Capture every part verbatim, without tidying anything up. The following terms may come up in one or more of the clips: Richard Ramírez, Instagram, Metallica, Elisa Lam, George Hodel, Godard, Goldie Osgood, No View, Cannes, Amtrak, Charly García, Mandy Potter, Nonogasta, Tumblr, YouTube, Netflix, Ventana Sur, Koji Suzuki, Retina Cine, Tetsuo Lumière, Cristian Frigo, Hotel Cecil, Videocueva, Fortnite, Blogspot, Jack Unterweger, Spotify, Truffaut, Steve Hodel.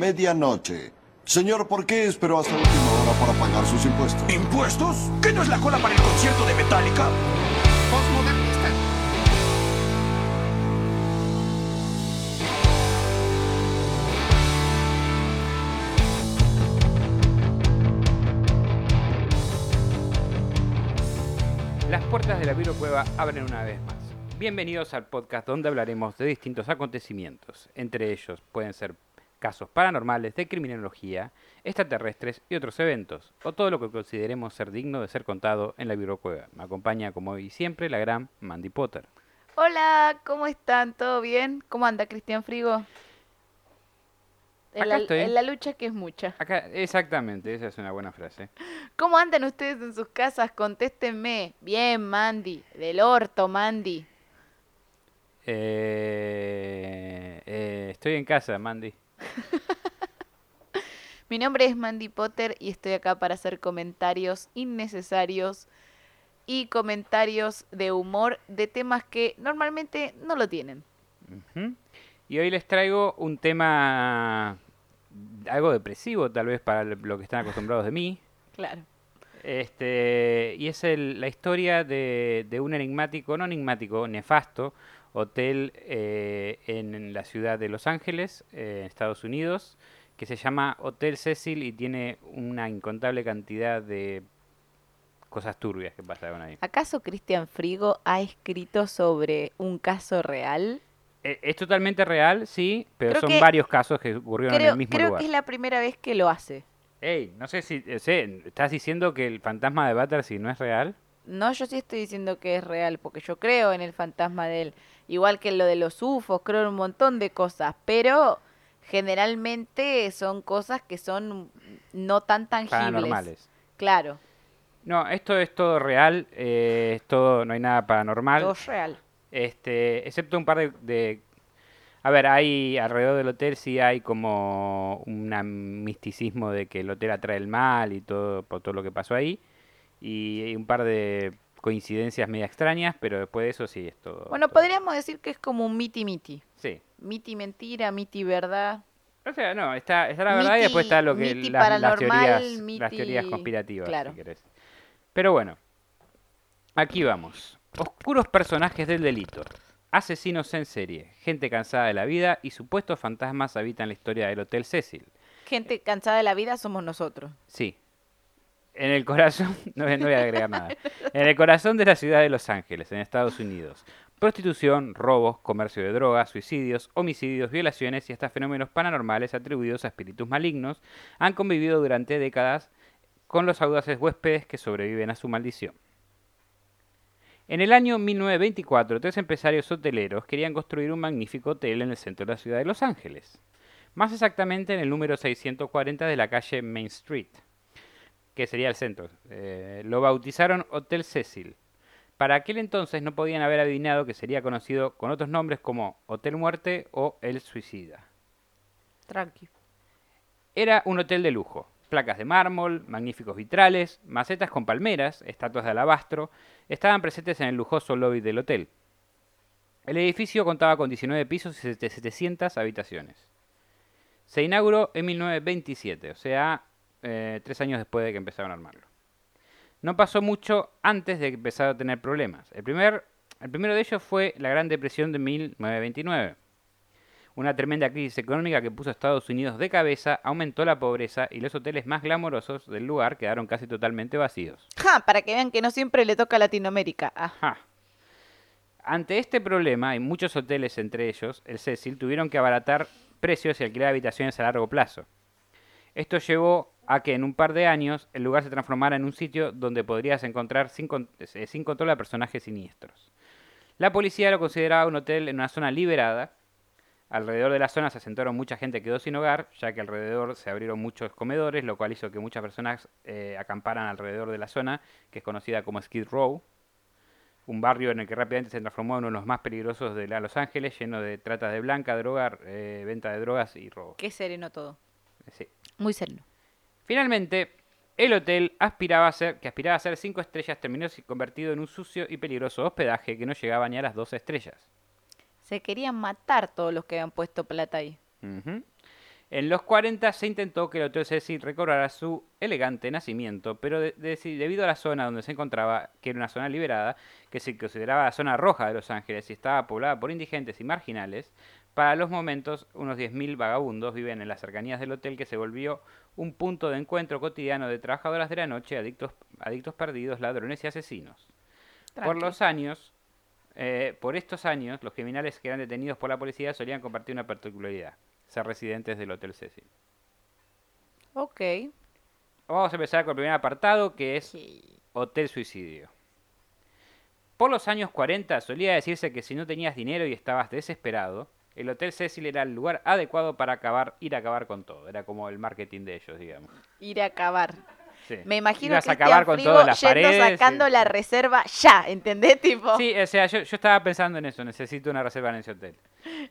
medianoche. Señor, ¿por qué esperó hasta la última hora para pagar sus impuestos? ¿Impuestos? ¿Qué no es la cola para el concierto de Metallica? Postmodernista. Las puertas de la Birocueva abren una vez más. Bienvenidos al podcast donde hablaremos de distintos acontecimientos. Entre ellos pueden ser casos paranormales, de criminología, extraterrestres y otros eventos, o todo lo que consideremos ser digno de ser contado en la Birocueva. Me acompaña, como hoy siempre, la gran Mandy Potter. Hola, ¿cómo están? ¿Todo bien? ¿Cómo anda Cristian Frigo? En, Acá la, estoy. en la lucha que es mucha. Acá, exactamente, esa es una buena frase. ¿Cómo andan ustedes en sus casas? Contéstenme. Bien, Mandy. Del orto, Mandy. Eh, eh, estoy en casa, Mandy. Mi nombre es Mandy Potter y estoy acá para hacer comentarios innecesarios y comentarios de humor de temas que normalmente no lo tienen. Uh-huh. Y hoy les traigo un tema algo depresivo, tal vez, para lo que están acostumbrados de mí. Claro. Este, y es el, la historia de, de un enigmático, no enigmático, nefasto hotel eh, en la ciudad de Los Ángeles, eh, en Estados Unidos, que se llama Hotel Cecil y tiene una incontable cantidad de cosas turbias que pasaron ahí. ¿Acaso Cristian Frigo ha escrito sobre un caso real? Eh, es totalmente real, sí, pero creo son que, varios casos que ocurrieron creo, en el mismo creo lugar. Creo que es la primera vez que lo hace. Ey, no sé si... Sé, ¿estás diciendo que el fantasma de Battersea no es real? No, yo sí estoy diciendo que es real, porque yo creo en el fantasma de él. Igual que lo de los U F Os, creo en un montón de cosas, pero generalmente son cosas que son no tan tangibles. Paranormales. Claro. No, esto es todo real, eh, es todo, no hay nada paranormal. Todo real. Este, excepto un par de, de... A ver, hay alrededor del hotel sí hay como un misticismo de que el hotel atrae el mal y todo, por todo lo que pasó ahí. Y hay un par de coincidencias media extrañas, pero después de eso sí es todo. Bueno, todo. Podríamos decir que es como un miti-miti. Sí. Miti-mentira, miti-verdad. O sea, no, está, está la verdad miti, y después está lo que las, las, teorías, miti... las teorías conspirativas, claro. Si querés. Pero bueno, aquí vamos. Oscuros personajes del delito, asesinos en serie, gente cansada de la vida y supuestos fantasmas habitan la historia del Hotel Cecil. Gente cansada de la vida somos nosotros. Sí. En el corazón, no, no voy a agregar nada. En el corazón de la ciudad de Los Ángeles, en Estados Unidos. Prostitución, robos, comercio de drogas, suicidios, homicidios, violaciones y hasta fenómenos paranormales atribuidos a espíritus malignos han convivido durante décadas con los audaces huéspedes que sobreviven a su maldición. En el año mil novecientos veinticuatro, tres empresarios hoteleros querían construir un magnífico hotel en el centro de la ciudad de Los Ángeles. Más exactamente en el número seiscientos cuarenta de la calle Main Street. Que sería el centro, eh, lo bautizaron Hotel Cecil. Para aquel entonces no podían haber adivinado que sería conocido con otros nombres como Hotel Muerte o El Suicida. Tranqui. Era un hotel de lujo, placas de mármol, magníficos vitrales, macetas con palmeras, estatuas de alabastro, estaban presentes en el lujoso lobby del hotel. El edificio contaba con diecinueve pisos y setecientas habitaciones. Se inauguró en mil novecientos veintisiete, o sea... Eh, tres años después de que empezaron a armarlo. No pasó mucho antes de que empezaron a tener problemas. El, primer, el primero de ellos fue la Gran Depresión de mil novecientos veintinueve. Una tremenda crisis económica que puso a Estados Unidos de cabeza, aumentó la pobreza y los hoteles más glamorosos del lugar quedaron casi totalmente vacíos. ¡Ja! Para que vean que no siempre le toca a Latinoamérica. Ajá. Ante este problema, y muchos hoteles entre ellos, el Cecil, tuvieron que abaratar precios y alquilar habitaciones a largo plazo. Esto llevó a que en un par de años el lugar se transformara en un sitio donde podrías encontrar sin, con- sin control a personajes siniestros. La policía lo consideraba un hotel en una zona liberada. Alrededor de la zona se asentaron mucha gente que quedó sin hogar, ya que alrededor se abrieron muchos comedores, lo cual hizo que muchas personas eh, acamparan alrededor de la zona, que es conocida como Skid Row, un barrio en el que rápidamente se transformó en uno de los más peligrosos de Los Ángeles, lleno de trata de blanca, droga, eh, venta de drogas y robo. Qué sereno todo. Sí. Muy sereno. Finalmente, el hotel aspiraba a ser, que aspiraba a ser cinco estrellas terminó convertido en un sucio y peligroso hospedaje que no llegaba ni a las doce estrellas. Se querían matar todos los que habían puesto plata ahí. Uh-huh. En los cuarenta se intentó que el Hotel Cecil recobrara su elegante nacimiento, pero de- de- debido a la zona donde se encontraba, que era una zona liberada, que se consideraba la zona roja de Los Ángeles y estaba poblada por indigentes y marginales, para los momentos unos diez mil vagabundos viven en las cercanías del hotel que se volvió un punto de encuentro cotidiano de trabajadoras de la noche, adictos, adictos perdidos, ladrones y asesinos. Tranquil. Por los años... Eh, por estos años, los criminales que eran detenidos por la policía solían compartir una particularidad: ser residentes del Hotel Cecil. Ok. Vamos a empezar con el primer apartado, que es Hotel Suicidio. Por los años cuarenta solía decirse que si no tenías dinero y estabas desesperado, el Hotel Cecil era el lugar adecuado para acabar, ir a acabar con todo. Era como el marketing de ellos, digamos. Ir a acabar. Sí. Me imagino Ibas que a acabar con todas las paredes, sacando sí. la reserva ya, ¿entendés? Tipo... Sí, o sea, yo, yo estaba pensando en eso, necesito una reserva en ese hotel.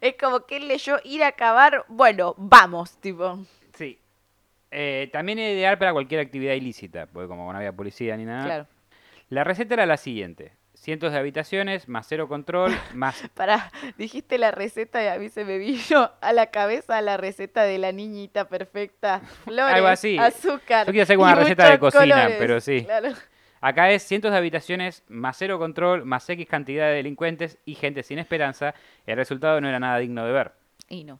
Es como que él leyó ir a acabar, bueno, vamos, tipo. Sí. Eh, también es ideal para cualquier actividad ilícita, porque como no había policía ni nada. Claro. La receta era la siguiente: cientos de habitaciones, más cero control, más... Pará, dijiste la receta y a mí se me vino a la cabeza la receta de la niñita perfecta. Flores, algo así. Azúcar. Yo quiero hacer una receta de cocina, colores, pero sí. Claro. Acá es cientos de habitaciones, más cero control, más X cantidad de delincuentes y gente sin esperanza. El resultado no era nada digno de ver. Y no.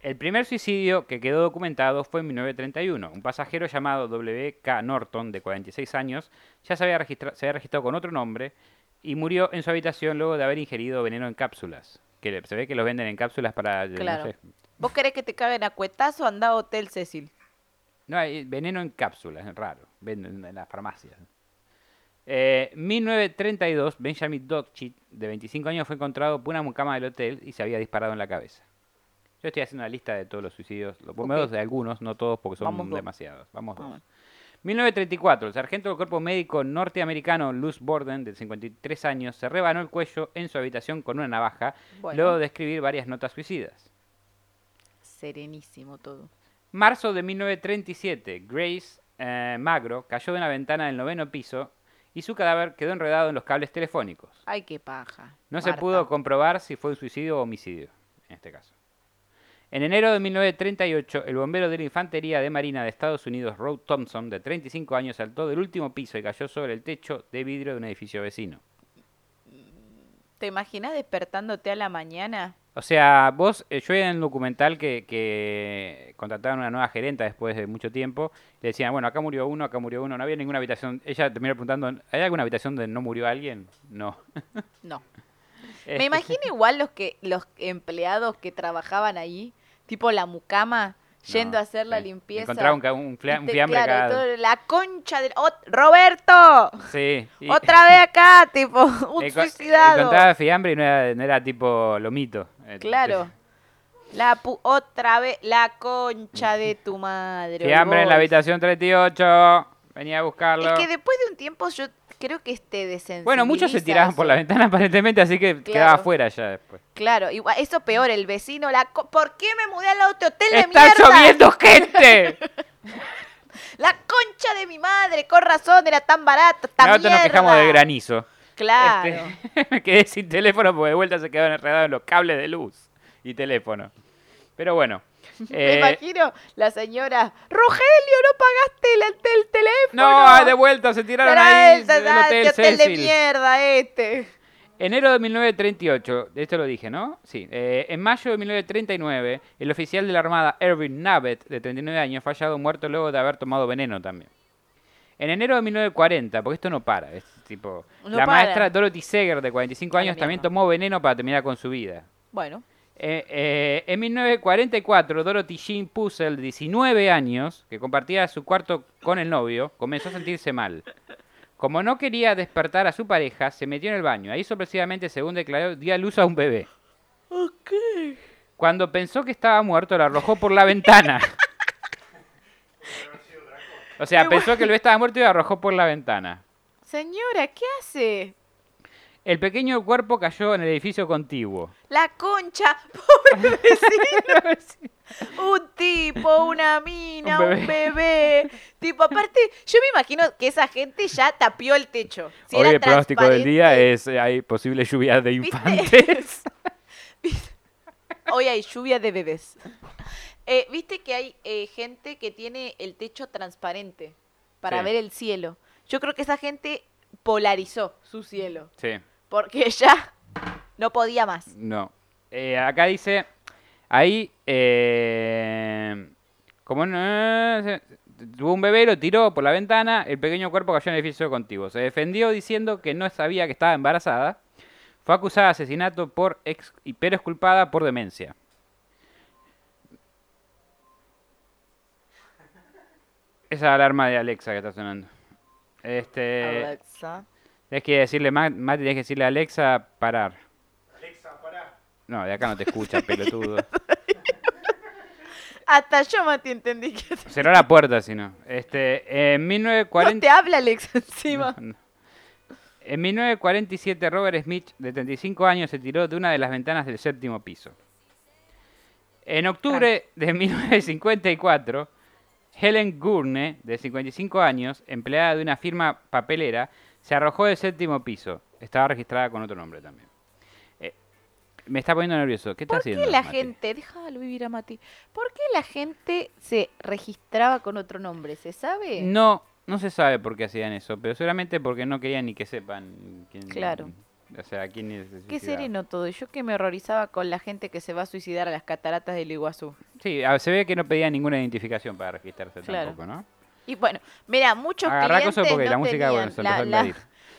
El primer suicidio que quedó documentado fue en mil novecientos treinta y uno. Un pasajero llamado W K Norton, de cuarenta y seis años, ya se había, registra- se había registrado con otro nombre y murió en su habitación luego de haber ingerido veneno en cápsulas. Que se ve que los venden en cápsulas para... Claro. No sé. ¿Vos querés que te caguen a cuetazo? Andá a Hotel Cecil. No, veneno en cápsulas, es raro. Venden en las farmacias. Eh, mil novecientos treinta y dos, Benjamin Dodge, de veinticinco años, fue encontrado por una mucama del hotel y se había disparado en la cabeza. Yo estoy haciendo una lista de todos los suicidios, los bomberos okay. de algunos, no todos porque son Vamos demasiados. Vamos dos. Vamos. mil novecientos treinta y cuatro, el sargento del cuerpo médico norteamericano Luz Borden, de cincuenta y tres años, se rebanó el cuello en su habitación con una navaja, bueno. luego de escribir varias notas suicidas. Serenísimo todo. Marzo de mil novecientos treinta y siete, Grace eh, Magro cayó de una ventana del noveno piso y su cadáver quedó enredado en los cables telefónicos. Ay, qué paja. No Marta. Se pudo comprobar si fue un suicidio o homicidio, en este caso. En enero de mil novecientos treinta y ocho, el bombero de la Infantería de Marina de Estados Unidos, Roe Thompson, de treinta y cinco años, saltó del último piso y cayó sobre el techo de vidrio de un edificio vecino. ¿Te imaginas despertándote a la mañana? O sea, vos, yo vi en un documental que, que contrataron a una nueva gerenta después de mucho tiempo. Le decían, bueno, acá murió uno, acá murió uno, no había ninguna habitación. Ella terminó preguntando, ¿hay alguna habitación donde no murió alguien? No. No. Me imagino igual los que los empleados que trabajaban ahí. Tipo la mucama, yendo no, a hacer la sí. limpieza. Encontraba un, un, flia, un fiambre claro, acá. Todo, la concha del... ¡Oh, ¡Roberto! Sí. Y... ¡Otra vez acá! Tipo, un Eco, suicidado. Encontraba fiambre y no era, no era tipo lomito. Claro. La pu- otra vez, la concha de tu madre. Fiambre vos. En la habitación treinta y ocho. Venía a buscarlo. Es que después de un tiempo yo... Creo que este desensibilizas. Bueno, muchos se tiraban por la ventana aparentemente, así que claro. quedaba afuera ya después. Claro, igual, eso peor, el vecino, la co- ¿por qué me mudé al otro hotel de mierda? ¡Está lloviendo gente! La concha de mi madre, con razón, era tan barata, tan mierda. Nosotros nos quejamos de granizo. Claro. Este, me quedé sin teléfono porque de vuelta se quedaron enredados en los cables de luz y teléfono. Pero bueno. Me eh, imagino la señora, Rogelio, no pagaste el, el teléfono. No, de vuelta, se tiraron ahí el, del hotel, hotel de mierda este. Enero de mil novecientos treinta y ocho, esto lo dije, ¿no? Sí. Eh, en mayo de mil novecientos treinta y nueve, el oficial de la Armada Irving Navett, de treinta y nueve años, fue hallado muerto luego de haber tomado veneno también. En enero de mil novecientos cuarenta, porque esto no para, es tipo... No la para. Maestra Dorothy Seger, de cuarenta y cinco años, también tomó veneno para terminar con su vida. Bueno... Eh, eh, en mil novecientos cuarenta y cuatro, Dorothy Jean Puzzle, de diecinueve años, que compartía su cuarto con el novio, comenzó a sentirse mal. Como no quería despertar a su pareja, se metió en el baño. Ahí sorpresivamente, según declaró, dio a luz a un bebé. Okay. Cuando pensó que estaba muerto, lo arrojó por la ventana. O sea, pensó que el bebé estaba muerto y lo arrojó por la ventana. Señora, ¿qué hace? El pequeño cuerpo cayó en el edificio contiguo. La concha, pobre vecino. Un tipo, una mina, un bebé. Un bebé. Tipo, aparte, yo me imagino que esa gente ya tapió el techo. Si hoy el pronóstico del día es eh, hay posible lluvia de infantes. ¿Viste? Hoy hay lluvia de bebés. Eh, Viste que hay eh, gente que tiene el techo transparente para sí. ver el cielo. Yo creo que esa gente polarizó su cielo. Sí. Porque ya no podía más. No. Eh, acá dice, ahí, eh, como eh, tuvo un bebé, lo tiró por la ventana, el pequeño cuerpo cayó en el edificio contiguo. Se defendió diciendo que no sabía que estaba embarazada. Fue acusada de asesinato por ex, pero es culpada por demencia. Esa alarma de Alexa que está sonando. Este, Alexa. Tienes que decirle, Mati, tienes que decirle a Alexa parar. Alexa, parar. No, de acá no te escucha, pelotudo. Hasta yo, Mati, entendí que... Cerró la puerta, si no. Este, en mil novecientos cuarenta... No te habla Alexa encima. No, no. En mil novecientos cuarenta y siete, Robert Smith, de treinta y cinco años, se tiró de una de las ventanas del séptimo piso. En octubre de mil novecientos cincuenta y cuatro, Helen Gurney, de cincuenta y cinco años, empleada de una firma papelera, se arrojó del séptimo piso. Estaba registrada con otro nombre también. Eh, me está poniendo nervioso. ¿Qué está haciendo, ¿Por qué la Mati? gente... Déjalo vivir a Mati. ¿Por qué la gente se registraba con otro nombre? ¿Se sabe? No, no se sabe por qué hacían eso. Pero seguramente porque no querían ni que sepan quién... Claro. O sea, quién se suicidaba. Qué sereno todo. Yo que me horrorizaba con la gente que se va a suicidar a las cataratas del Iguazú. Sí, se ve que no pedían ninguna identificación para registrarse claro. tampoco, ¿no? Y bueno, mira, muchos Agarrá clientes porque no la música, tenían, bueno, se la, la,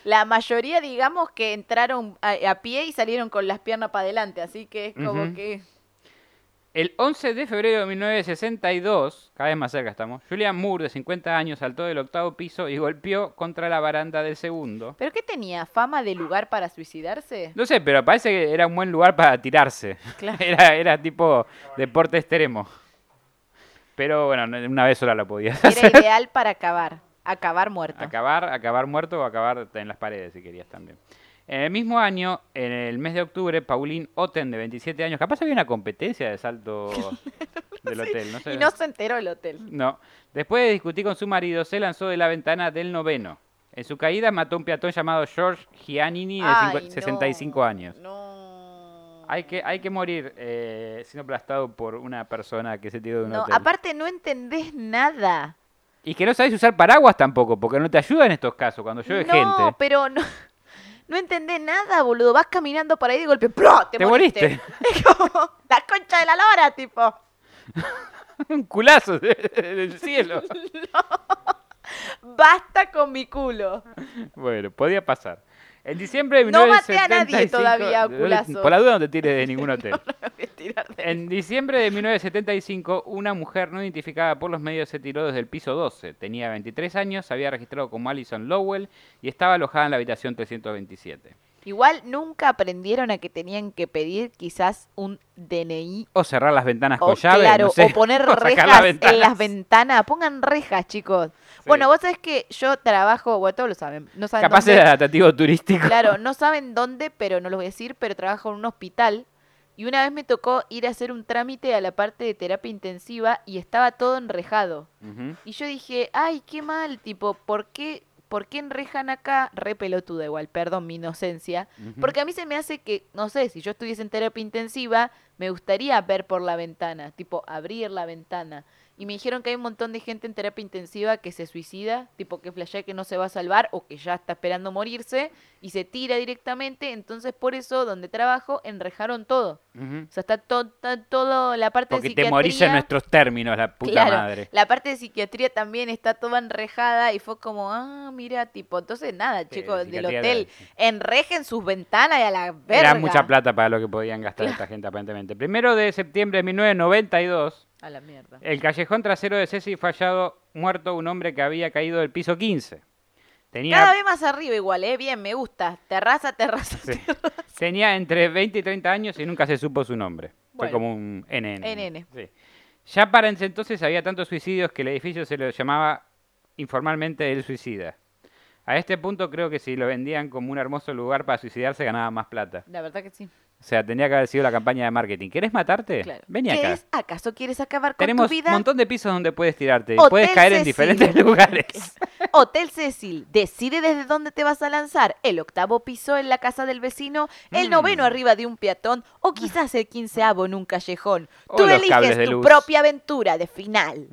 la mayoría, digamos, que entraron a, a pie y salieron con las piernas para adelante, así que es como uh-huh. que... El once de febrero de mil novecientos sesenta y dos, cada vez más cerca estamos, Julian Moore, de cincuenta años, saltó del octavo piso y golpeó contra la baranda del segundo. ¿Pero qué tenía? ¿Fama de lugar para suicidarse? No sé, pero parece que era un buen lugar para tirarse. Claro. Era, era tipo deporte extremo. Pero bueno, una vez sola lo podías hacer. Era ideal para acabar, acabar muerto. Acabar, acabar muerto o acabar en las paredes si querías también. En el mismo año, en el mes de octubre, Pauline Otten, de veintisiete años, capaz había una competencia de salto del hotel. No sé. Y no se enteró el hotel. No. Después de discutir con su marido, se lanzó de la ventana del noveno. En su caída mató a un peatón llamado George Giannini, de Ay, sesenta y cinco años. No. Hay que, hay que morir eh, siendo aplastado por una persona que se tiró de un no, hotel. Aparte no entendés nada. Y que no sabés usar paraguas tampoco, porque no te ayuda en estos casos, cuando llueve no, gente. No, pero no... No entendés nada, boludo. Vas caminando por ahí y de golpe, ¡pló! Te, te moriste. moriste. Es como la concha de la lora, tipo. Un culazo del cielo. No. Basta con mi culo. Bueno, podía pasar. En diciembre de mil novecientos setenta y cinco... No maté a nadie todavía, culazo. Por la duda no te tires de ningún hotel. No, no me voy a tirar de... En diciembre de mil novecientos setenta y cinco, una mujer no identificada por los medios se tiró desde el piso doce. Tenía veintitrés años, se había registrado como Alison Lowell y estaba alojada en la habitación trescientos veintisiete. Igual nunca aprendieron a que tenían que pedir quizás un D N I. O cerrar las ventanas o, con llave. Claro, no sé, o poner o rejas las en las ventanas. Pongan rejas, chicos. Sí. Bueno, vos sabés que yo trabajo, bueno, todos lo saben. No saben Capaz dónde. Es adaptativo turístico. Claro, no saben dónde, pero no lo voy a decir, pero trabajo en un hospital. Y una vez me tocó ir a hacer un trámite a la parte de terapia intensiva y estaba todo enrejado. Uh-huh. Y yo dije, ay, qué mal, tipo, ¿por qué...? ¿Por qué enrejan acá? Re pelotuda igual, perdón mi inocencia. Uh-huh. Porque a mí se me hace que, no sé, si yo estuviese en terapia intensiva, me gustaría ver por la ventana, tipo abrir la ventana. Y me dijeron que hay un montón de gente en terapia intensiva que se suicida, tipo que flashea que no se va a salvar o que ya está esperando morirse y se tira directamente. Entonces, por eso, donde trabajo, enrejaron todo. Uh-huh. O sea, está toda to- to- la parte Porque de psiquiatría. Porque te morís en nuestros términos, la puta claro, madre. La parte de psiquiatría también está toda enrejada y fue como, ah, mira, tipo, entonces nada, sí, chicos, del hotel, de... enrejen sus ventanas y a la verga. Era mucha plata para lo que podían gastar claro. esta gente, aparentemente. Primero de septiembre de mil novecientos noventa y dos... A la mierda. El callejón trasero de Cecil fue hallado muerto un hombre que había caído del piso quince. Tenía... Cada vez más arriba igual, ¿eh? Bien, me gusta. Terraza, terraza, sí. terraza. Tenía entre veinte y treinta años y nunca se supo su nombre. Bueno. Fue como un N N. N N. Sí. Ya para ese entonces había tantos suicidios que el edificio se lo llamaba informalmente el suicida. A este punto creo que si lo vendían como un hermoso lugar para suicidarse ganaba más plata. La verdad que sí. O sea, tendría que haber sido la campaña de marketing. ¿Querés matarte? Claro. Vení acá. ¿Querés, ¿Acaso quieres acabar con Tenemos tu vida? Tenemos un montón de pisos donde puedes tirarte. Hotel puedes caer Cecil. En diferentes lugares. Hotel Cecil decide desde dónde te vas a lanzar, el octavo piso en la casa del vecino, el mm. noveno arriba de un peatón o quizás el quinceavo en un callejón. O tú eliges tu propia aventura de final.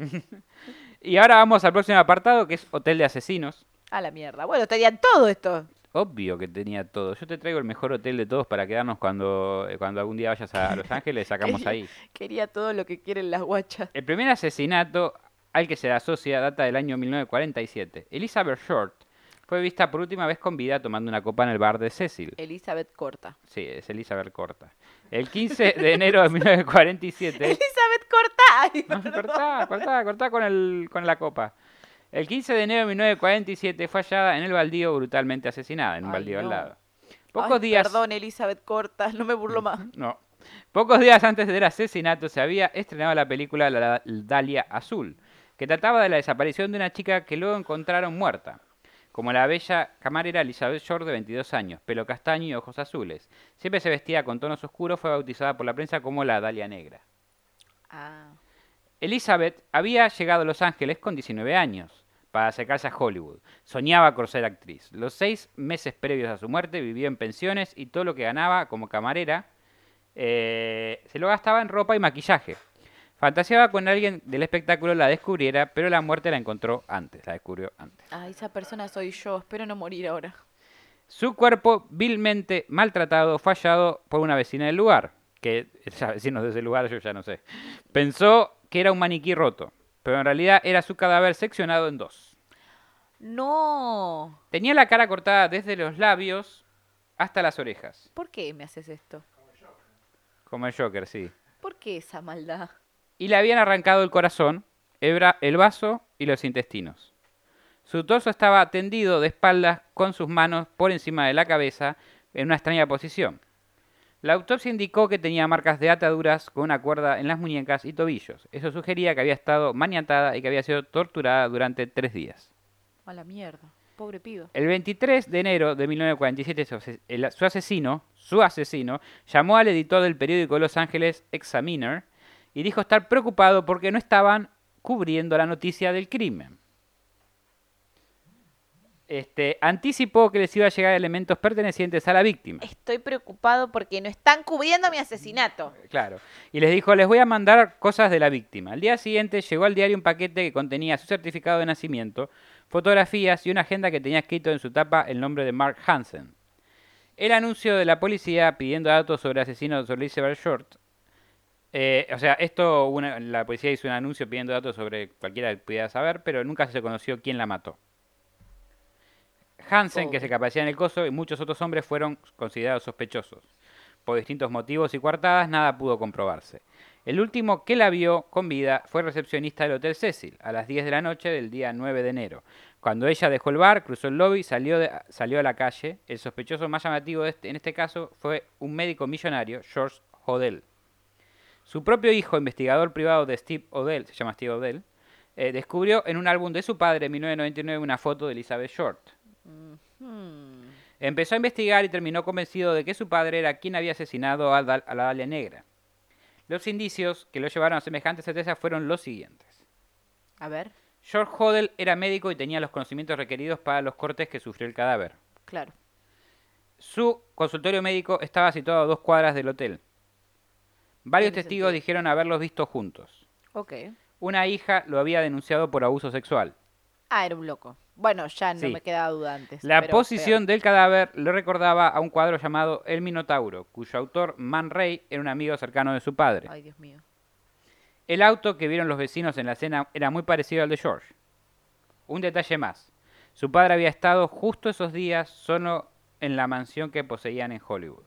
Y ahora vamos al próximo apartado, que es Hotel de Asesinos. A la mierda. Bueno, tenían todo esto. Obvio que tenía todo. Yo te traigo el mejor hotel de todos para quedarnos cuando, cuando algún día vayas a Los Ángeles, sacamos quería, ahí. Quería todo lo que quieren las guachas. El primer asesinato al que se le asocia data del año mil novecientos cuarenta y siete. Elizabeth Short fue vista por última vez con vida tomando una copa en el bar de Cecil. Elizabeth Corta. Sí, es Elizabeth Corta. El quince de enero de mil novecientos cuarenta y siete... ¡Elizabeth Corta! Ay, no, cortá, cortá, cortá con, el, con la copa. El quince de enero de mil novecientos cuarenta y siete fue hallada en el baldío brutalmente asesinada, en un Ay, baldío no. al lado. Pocos Ay, días... Perdón, Elizabeth Corta, no me burlo más. No. Pocos días antes del asesinato se había estrenado la película La Dalia Azul, que trataba de la desaparición de una chica que luego encontraron muerta, como la bella camarera Elizabeth Short, de veintidós años, pelo castaño y ojos azules. Siempre se vestía con tonos oscuros, fue bautizada por la prensa como La Dalia Negra. Ah... Elizabeth había llegado a Los Ángeles con diecinueve años para acercarse a Hollywood. Soñaba con ser actriz. Los seis meses previos a su muerte vivió en pensiones y todo lo que ganaba como camarera eh, se lo gastaba en ropa y maquillaje. Fantaseaba con alguien del espectáculo la descubriera, pero la muerte la encontró antes, la descubrió antes. Ah, esa persona soy yo, espero no morir ahora. Su cuerpo, vilmente maltratado, fue hallado por una vecina del lugar, que vecinos de ese lugar yo ya no sé. Pensó que era un maniquí roto, pero en realidad era su cadáver seccionado en dos. ¡No! Tenía la cara cortada desde los labios hasta las orejas. ¿Por qué me haces esto? Como el Joker. Como el Joker, sí. ¿Por qué esa maldad? Y le habían arrancado el corazón, el, bra- el vaso y los intestinos. Su torso estaba tendido de espaldas con sus manos por encima de la cabeza en una extraña posición. La autopsia indicó que tenía marcas de ataduras con una cuerda en las muñecas y tobillos. Eso sugería que había estado maniatada y que había sido torturada durante tres días. A la mierda, pobre pido. El veintitrés de enero de mil novecientos cuarenta y siete, el, su asesino, su asesino, llamó al editor del periódico Los Angeles Examiner y dijo estar preocupado porque no estaban cubriendo la noticia del crimen. Este, anticipó que les iba a llegar elementos pertenecientes a la víctima. Estoy preocupado porque no están cubriendo mi asesinato. Claro. Y les dijo, les voy a mandar cosas de la víctima. Al día siguiente llegó al diario un paquete que contenía su certificado de nacimiento, fotografías y una agenda que tenía escrito en su tapa el nombre de Mark Hansen. El anuncio de la policía pidiendo datos sobre el asesino de Elizabeth Short. Eh, o sea, esto una, la policía hizo un anuncio pidiendo datos sobre cualquiera que pudiera saber, pero nunca se conoció quién la mató. Hansen, oh. que se capacitaba en el coso, y muchos otros hombres fueron considerados sospechosos. Por distintos motivos y coartadas, nada pudo comprobarse. El último que la vio con vida fue recepcionista del Hotel Cecil, a las diez de la noche del día nueve de enero. Cuando ella dejó el bar, cruzó el lobby y salió, de, salió a la calle. El sospechoso más llamativo de este, en este caso fue un médico millonario, George Hodel. Su propio hijo, investigador privado de Steve Hodel, se llama Steve Hodel, eh, descubrió en un álbum de su padre en mil novecientos noventa y nueve una foto de Elizabeth Short. Hmm. Empezó a investigar y terminó convencido de que su padre era quien había asesinado a, Dal- a la Dalia Negra. Los indicios que lo llevaron a semejante certeza fueron los siguientes. A ver. George Hodel era médico y tenía los conocimientos requeridos para los cortes que sufrió el cadáver. Claro. Su consultorio médico estaba situado a dos cuadras del hotel. Varios testigos sentido? dijeron haberlos visto juntos. Ok. Una hija lo había denunciado por abuso sexual. Ah, era un loco. Bueno, ya no sí. me quedaba duda antes. La pero, posición pero... del cadáver le recordaba a un cuadro llamado El Minotauro, cuyo autor, Man Ray, era un amigo cercano de su padre. Ay, Dios mío. El auto que vieron los vecinos en la escena era muy parecido al de George. Un detalle más. Su padre había estado justo esos días solo en la mansión que poseían en Hollywood.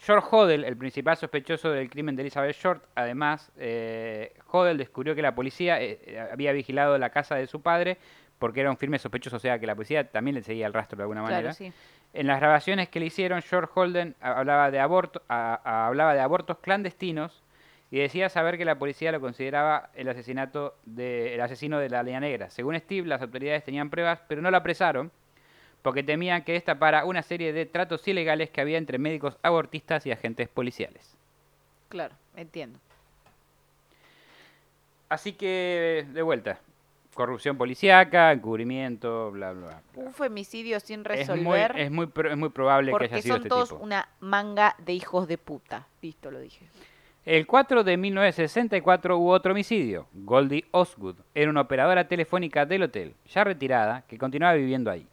George Hodel, el principal sospechoso del crimen de Elizabeth Short, además, eh, Hodel descubrió que la policía eh, había vigilado la casa de su padre porque era un firme sospechoso, o sea que la policía también le seguía el rastro de alguna manera. Claro, sí. En las grabaciones que le hicieron, George Hodel hablaba de, aborto, a, a, hablaba de abortos clandestinos y decía saber que la policía lo consideraba el, asesinato de, el asesino de la Dalia Negra. Según Steve, las autoridades tenían pruebas, pero no lo apresaron, porque temían que destapara una serie de tratos ilegales que había entre médicos abortistas y agentes policiales. Claro, entiendo. Así que, de vuelta, corrupción policíaca, encubrimiento, bla, bla, bla. Un femicidio sin resolver. Es muy, es muy, pro, es muy probable que haya sido este tipo. Porque son todos una manga de hijos de puta. Listo, lo dije. El cuatro de mil novecientos sesenta y cuatro hubo otro homicidio. Goldie Osgood era una operadora telefónica del hotel, ya retirada, que continuaba viviendo ahí.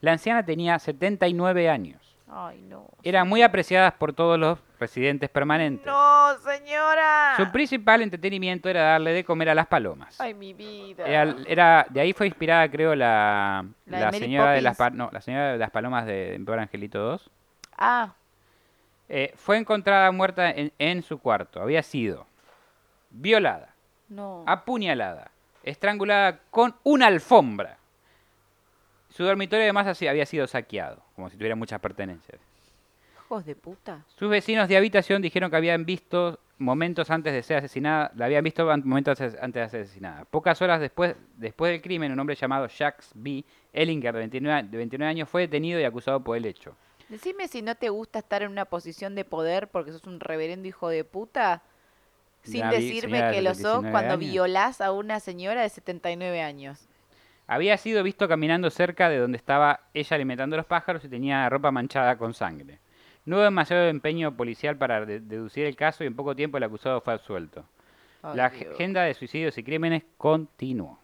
La anciana tenía setenta y nueve años. Ay, no. Era muy apreciada por todos los residentes permanentes. ¡No, señora! Su principal entretenimiento era darle de comer a las palomas. ¡Ay, mi vida! Era, era, de ahí fue inspirada, creo, la, la, la de señora de las no, la señora de las palomas de Emperador Angelito dos. Ah. Eh, fue encontrada muerta en, en su cuarto. Había sido violada, no. apuñalada, estrangulada con una alfombra. Su dormitorio además había sido saqueado, como si tuviera muchas pertenencias. Hijos de puta. Sus vecinos de habitación dijeron que habían visto momentos antes de ser asesinada, la habían visto momentos antes de ser asesinada. Pocas horas después, después del crimen, un hombre llamado Jack B. Ellinger, de veintinueve años, fue detenido y acusado por el hecho. Decime si no te gusta estar en una posición de poder porque sos un reverendo hijo de puta, sin David, decirme que lo sos cuando años. Violás a una señora de setenta y nueve años. Había sido visto caminando cerca de donde estaba ella alimentando a los pájaros y tenía ropa manchada con sangre. No hubo demasiado empeño policial para de- deducir el caso y en poco tiempo el acusado fue absuelto. Oh, La Dios. agenda de suicidios y crímenes continuó.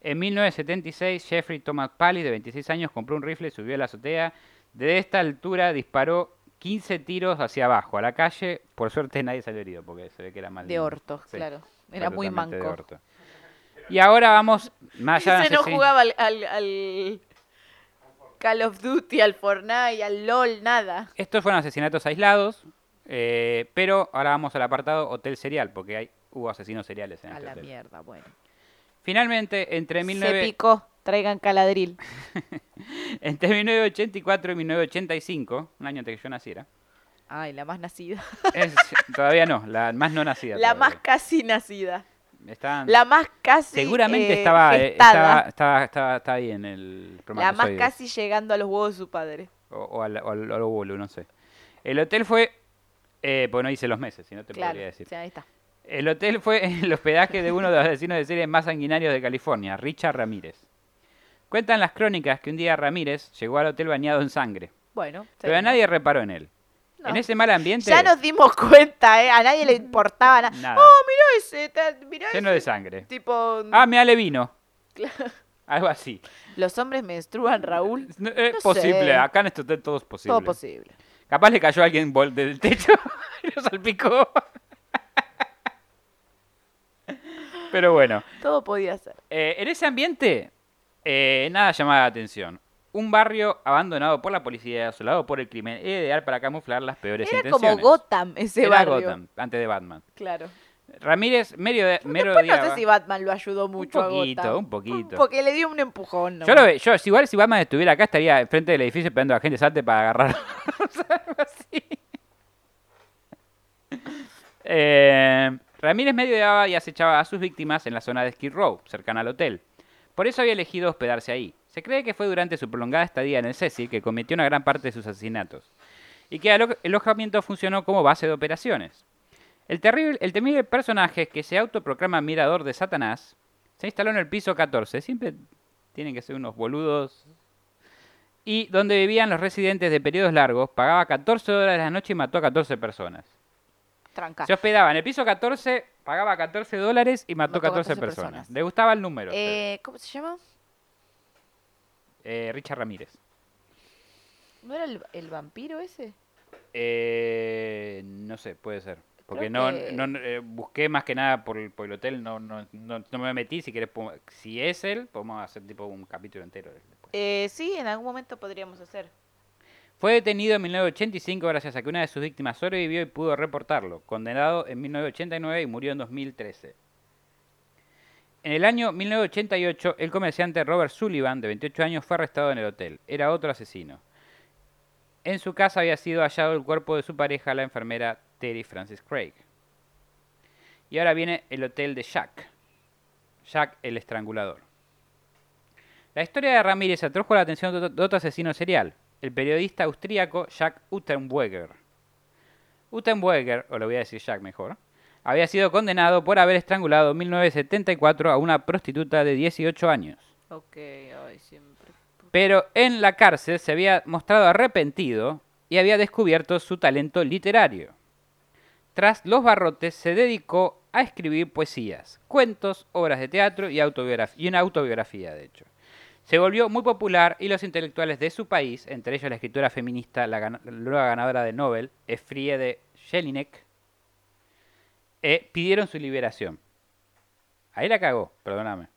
En mil novecientos setenta y seis, Jeffrey Thomas Pallis, de veintiséis años, compró un rifle y subió a la azotea. Desde esta altura disparó quince tiros hacia abajo, a la calle. Por suerte nadie salió herido porque se ve que era mal. De orto, sí, claro. Era muy manco. De orto. Y ahora vamos más allá. Ese no jugaba al, al, al Call of Duty, al Fortnite, al LOL, nada. Estos fueron asesinatos aislados, eh, pero ahora vamos al apartado Hotel Serial, porque hay, hubo asesinos seriales en este hotel. A la mierda, bueno. Finalmente, entre mil novecientos... Se picó, traigan caladril. Entre mil novecientos ochenta y cuatro y mil novecientos ochenta y cinco, un año antes que yo naciera. Ay, la más nacida. Es, todavía no, la más no nacida. La todavía. Más casi nacida. Estaban, la más casi seguramente eh, estaba, estaba, estaba, estaba, estaba ahí en el la más casi llegando a los huevos de su padre o, o, al, o al, a los bolos, no sé. El hotel fue eh, pues no hice los meses, si no te claro, podría decir. O sea, ahí está. El hotel fue el hospedaje de uno de los asesinos de serie más sanguinarios de California, Richard Ramírez. Cuentan las crónicas que un día Ramírez llegó al hotel bañado en sangre. Bueno, pero a nadie reparó en él. No. En ese mal ambiente... Ya nos dimos cuenta, ¿eh? A nadie le importaba na- nada. ¡Oh, mirá ese! Ta- mirá Lleno ese, de sangre. Tipo... Ah, mirá, le vino. Claro. Algo así. ¿Los hombres menstruan, Raúl? No, es no posible. Sé. Acá en este hotel todo es posible. Todo posible. Capaz le cayó a alguien bol- del techo y lo salpicó. Pero bueno. Todo podía ser. Eh, en ese ambiente, eh, nada llamaba la atención. Un barrio abandonado por la policía, desolado por el crimen, ideal para camuflar las peores Era intenciones. Era como Gotham ese Era barrio. Era Gotham, antes de Batman. Claro. Ramírez medio de, mero después odiaba. No sé si Batman lo ayudó mucho un poquito, a Gotham. Un poquito, un poquito. Porque le dio un empujón. ¿No? Yo lo veo, yo, igual si Batman estuviera acá estaría enfrente del edificio esperando a la gente salte para agarrar. Así. Eh, Ramírez medio odiaba y acechaba a sus víctimas en la zona de Skid Row, cercana al hotel. Por eso había elegido hospedarse ahí. Se cree que fue durante su prolongada estadía en el Cecil que cometió una gran parte de sus asesinatos y que el alojamiento funcionó como base de operaciones. El terrible, el temible personaje que se autoproclama mirador de Satanás se instaló en el piso catorce, siempre tienen que ser unos boludos, y donde vivían los residentes de periodos largos, pagaba catorce dólares a la noche y mató a catorce personas. Tranca. Se hospedaba en el piso catorce, pagaba catorce dólares y mató, mató catorce personas. personas. Le gustaba el número. Eh, ¿Cómo se llama? Eh, Richard Ramírez. ¿No era el, el vampiro ese? Eh, no sé, puede ser. Porque no, que... no eh, busqué más que nada por el, por el hotel, no, no, no, no me metí. Si querés, si es él, podemos hacer tipo un capítulo entero. Eh, sí, en algún momento podríamos hacer. Fue detenido en mil novecientos ochenta y cinco gracias a que una de sus víctimas sobrevivió y pudo reportarlo. Condenado en mil novecientos ochenta y nueve y murió en dos mil trece. En el año mil novecientos ochenta y ocho, el comerciante Robert Sullivan, de veintiocho años, fue arrestado en el hotel. Era otro asesino. En su casa había sido hallado el cuerpo de su pareja, la enfermera Terry Francis Craig. Y ahora viene el hotel de Jack. Jack, el estrangulador. La historia de Ramírez atrajo la atención de otro asesino serial, el periodista austríaco Jack Unterweger. Unterweger, o lo voy a decir Jack mejor, había sido condenado por haber estrangulado en mil novecientos setenta y cuatro a una prostituta de dieciocho años. Ok, ay, siempre. Pero en la cárcel se había mostrado arrepentido y había descubierto su talento literario. Tras los barrotes se dedicó a escribir poesías, cuentos, obras de teatro y, autobiograf- y una autobiografía, de hecho. Se volvió muy popular y los intelectuales de su país, entre ellos la escritora feminista, la gan- nueva ganadora de Nobel, Elfriede Jelinek, eh, pidieron su liberación. Ahí la cagó, perdóname.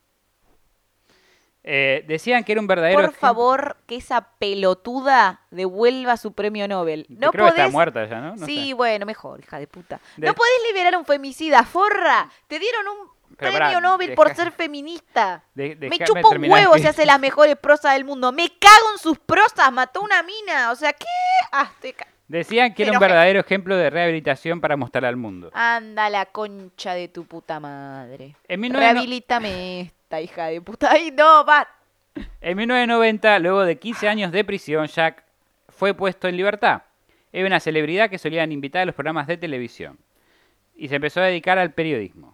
Eh, decían que era un verdadero... Por favor, que esa pelotuda devuelva su premio Nobel. No creo podés... que está muerta ya, ¿no? no sí, sé. Bueno, mejor, hija de puta. De... No podés liberar a un femicida, forra. Te dieron un... Pero premio pará, Nobel deja, por ser feminista. De, me chupa un huevo si hace las mejores prosas del mundo. Me cago en sus prosas, mató una mina. O sea, ¿qué? Ah, ca- Decían que era un verdadero ejemplo de rehabilitación para mostrar al mundo. Anda la concha de tu puta madre. mil novecientos noventa Rehabilítame esta hija de puta. Ay, no, va. En mil novecientos noventa, luego de quince años de prisión, Jack fue puesto en libertad. Era una celebridad que solían invitar a los programas de televisión. Y se empezó a dedicar al periodismo.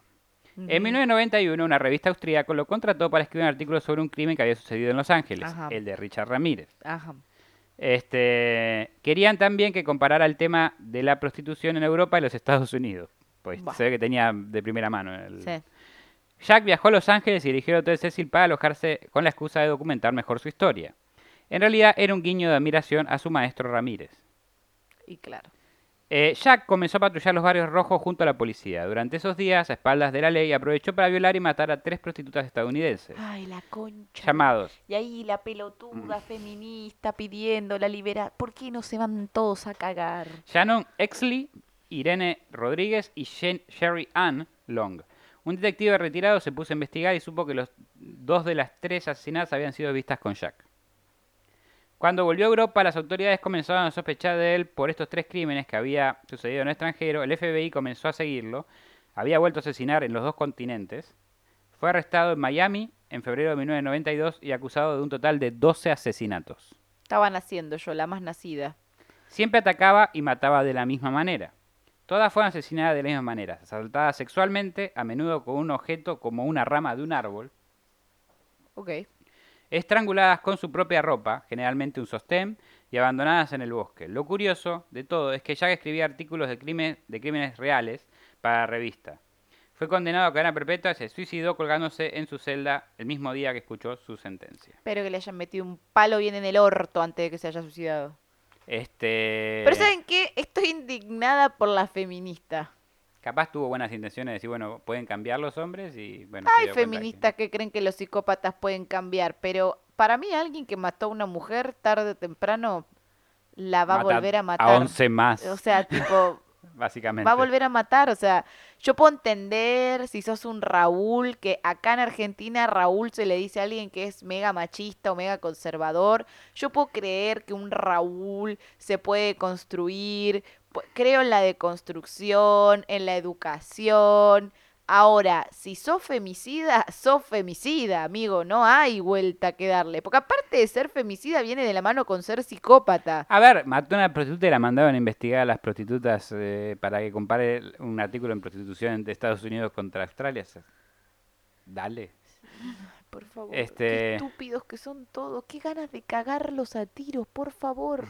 En mil novecientos noventa y uno, una revista austríaca lo contrató para escribir un artículo sobre un crimen que había sucedido en Los Ángeles, ajá, el de Richard Ramírez. Ajá. Este, querían también que comparara el tema de la prostitución en Europa y los Estados Unidos. Pues bah, se ve que tenía de primera mano. El... Sí. Jack viajó a Los Ángeles y dirigió el Hotel Cecil para alojarse con la excusa de documentar mejor su historia. En realidad era un guiño de admiración a su maestro Ramírez. Y claro. Eh, Jack comenzó a patrullar los barrios rojos junto a la policía. Durante esos días, a espaldas de la ley, aprovechó para violar y matar a tres prostitutas estadounidenses. Ay, la concha. Llamados. Y ahí la pelotuda mm. feminista pidiendo la libertad. ¿Por qué no se van todos a cagar? Shannon Exley, Irene Rodríguez y Jen- Sherry Ann Long. Un detective retirado se puso a investigar y supo que los dos de las tres asesinadas habían sido vistas con Jack. Cuando volvió a Europa, las autoridades comenzaron a sospechar de él por estos tres crímenes que había sucedido en el extranjero. El F B I comenzó a seguirlo. Había vuelto a asesinar en los dos continentes. Fue arrestado en Miami en febrero de mil novecientos noventa y dos y acusado de un total de doce asesinatos. Estaba naciendo yo, la más nacida. Siempre atacaba y mataba de la misma manera. Todas fueron asesinadas de la misma manera. Asaltadas sexualmente, a menudo con un objeto como una rama de un árbol. Ok. Estranguladas con su propia ropa, generalmente un sostén, y abandonadas en el bosque. Lo curioso de todo es que Jack escribía artículos de, crimen, de crímenes reales para la revista. Fue condenado a cadena perpetua y se suicidó colgándose en su celda el mismo día que escuchó su sentencia. Espero que le hayan metido un palo bien en el orto antes de que se haya suicidado. Este... Pero ¿saben qué? Estoy indignada por la feminista. Capaz tuvo buenas intenciones de decir, bueno, pueden cambiar los hombres y... bueno. Hay feministas que... que creen que los psicópatas pueden cambiar, pero para mí alguien que mató a una mujer tarde o temprano la va Mata a volver a matar. A once más. O sea, tipo... Básicamente. Va a volver a matar, o sea, yo puedo entender si sos un Raúl, que acá en Argentina Raúl se le dice a alguien que es mega machista o mega conservador. Yo puedo creer que un Raúl se puede construir, creo en la deconstrucción, en la educación. Ahora, si sos femicida, sos femicida, amigo. No hay vuelta que darle. Porque aparte de ser femicida, viene de la mano con ser psicópata. A ver, mató a una prostituta y la mandaron a investigar a las prostitutas eh, para que compare un artículo en prostitución de Estados Unidos contra Australia. Dale. Por favor, este... qué estúpidos que son todos. Qué ganas de cagarlos a tiros, por favor.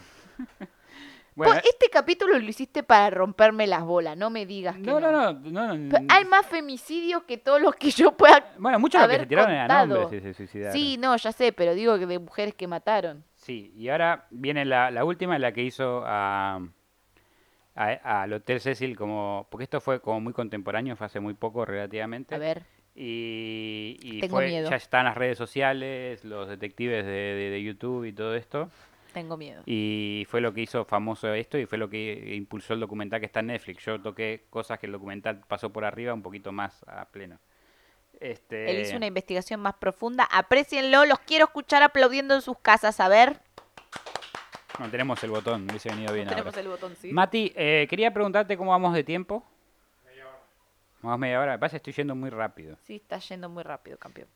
Bueno, este capítulo lo hiciste para romperme las bolas, no me digas que no. No, no, no. no, no. Hay más femicidios que todos los que yo pueda. Bueno, muchos haber los que se tiraron eran hombres y se suicidaron. Sí, no, ya sé, pero digo que de mujeres que mataron. Sí, y ahora viene la, la última, la que hizo a, a, al Hotel Cecil, como porque esto fue como muy contemporáneo, fue hace muy poco relativamente. A ver. Y, y tengo fue, miedo. Ya están las redes sociales, los detectives de, de, de YouTube y todo esto. Tengo miedo. Y fue lo que hizo famoso esto y fue lo que impulsó el documental que está en Netflix. Yo toqué cosas que el documental pasó por arriba un poquito más a pleno. Este... Él hizo una investigación más profunda. Aprécienlo, los quiero escuchar aplaudiendo en sus casas. A ver. No tenemos el botón, me hubiese venido bien. No tenemos ahora el botón, sí. Mati, eh, quería preguntarte cómo vamos de tiempo. Media hora. Vamos media hora. Me parece que estoy yendo muy rápido. Sí, está yendo muy rápido, campeón.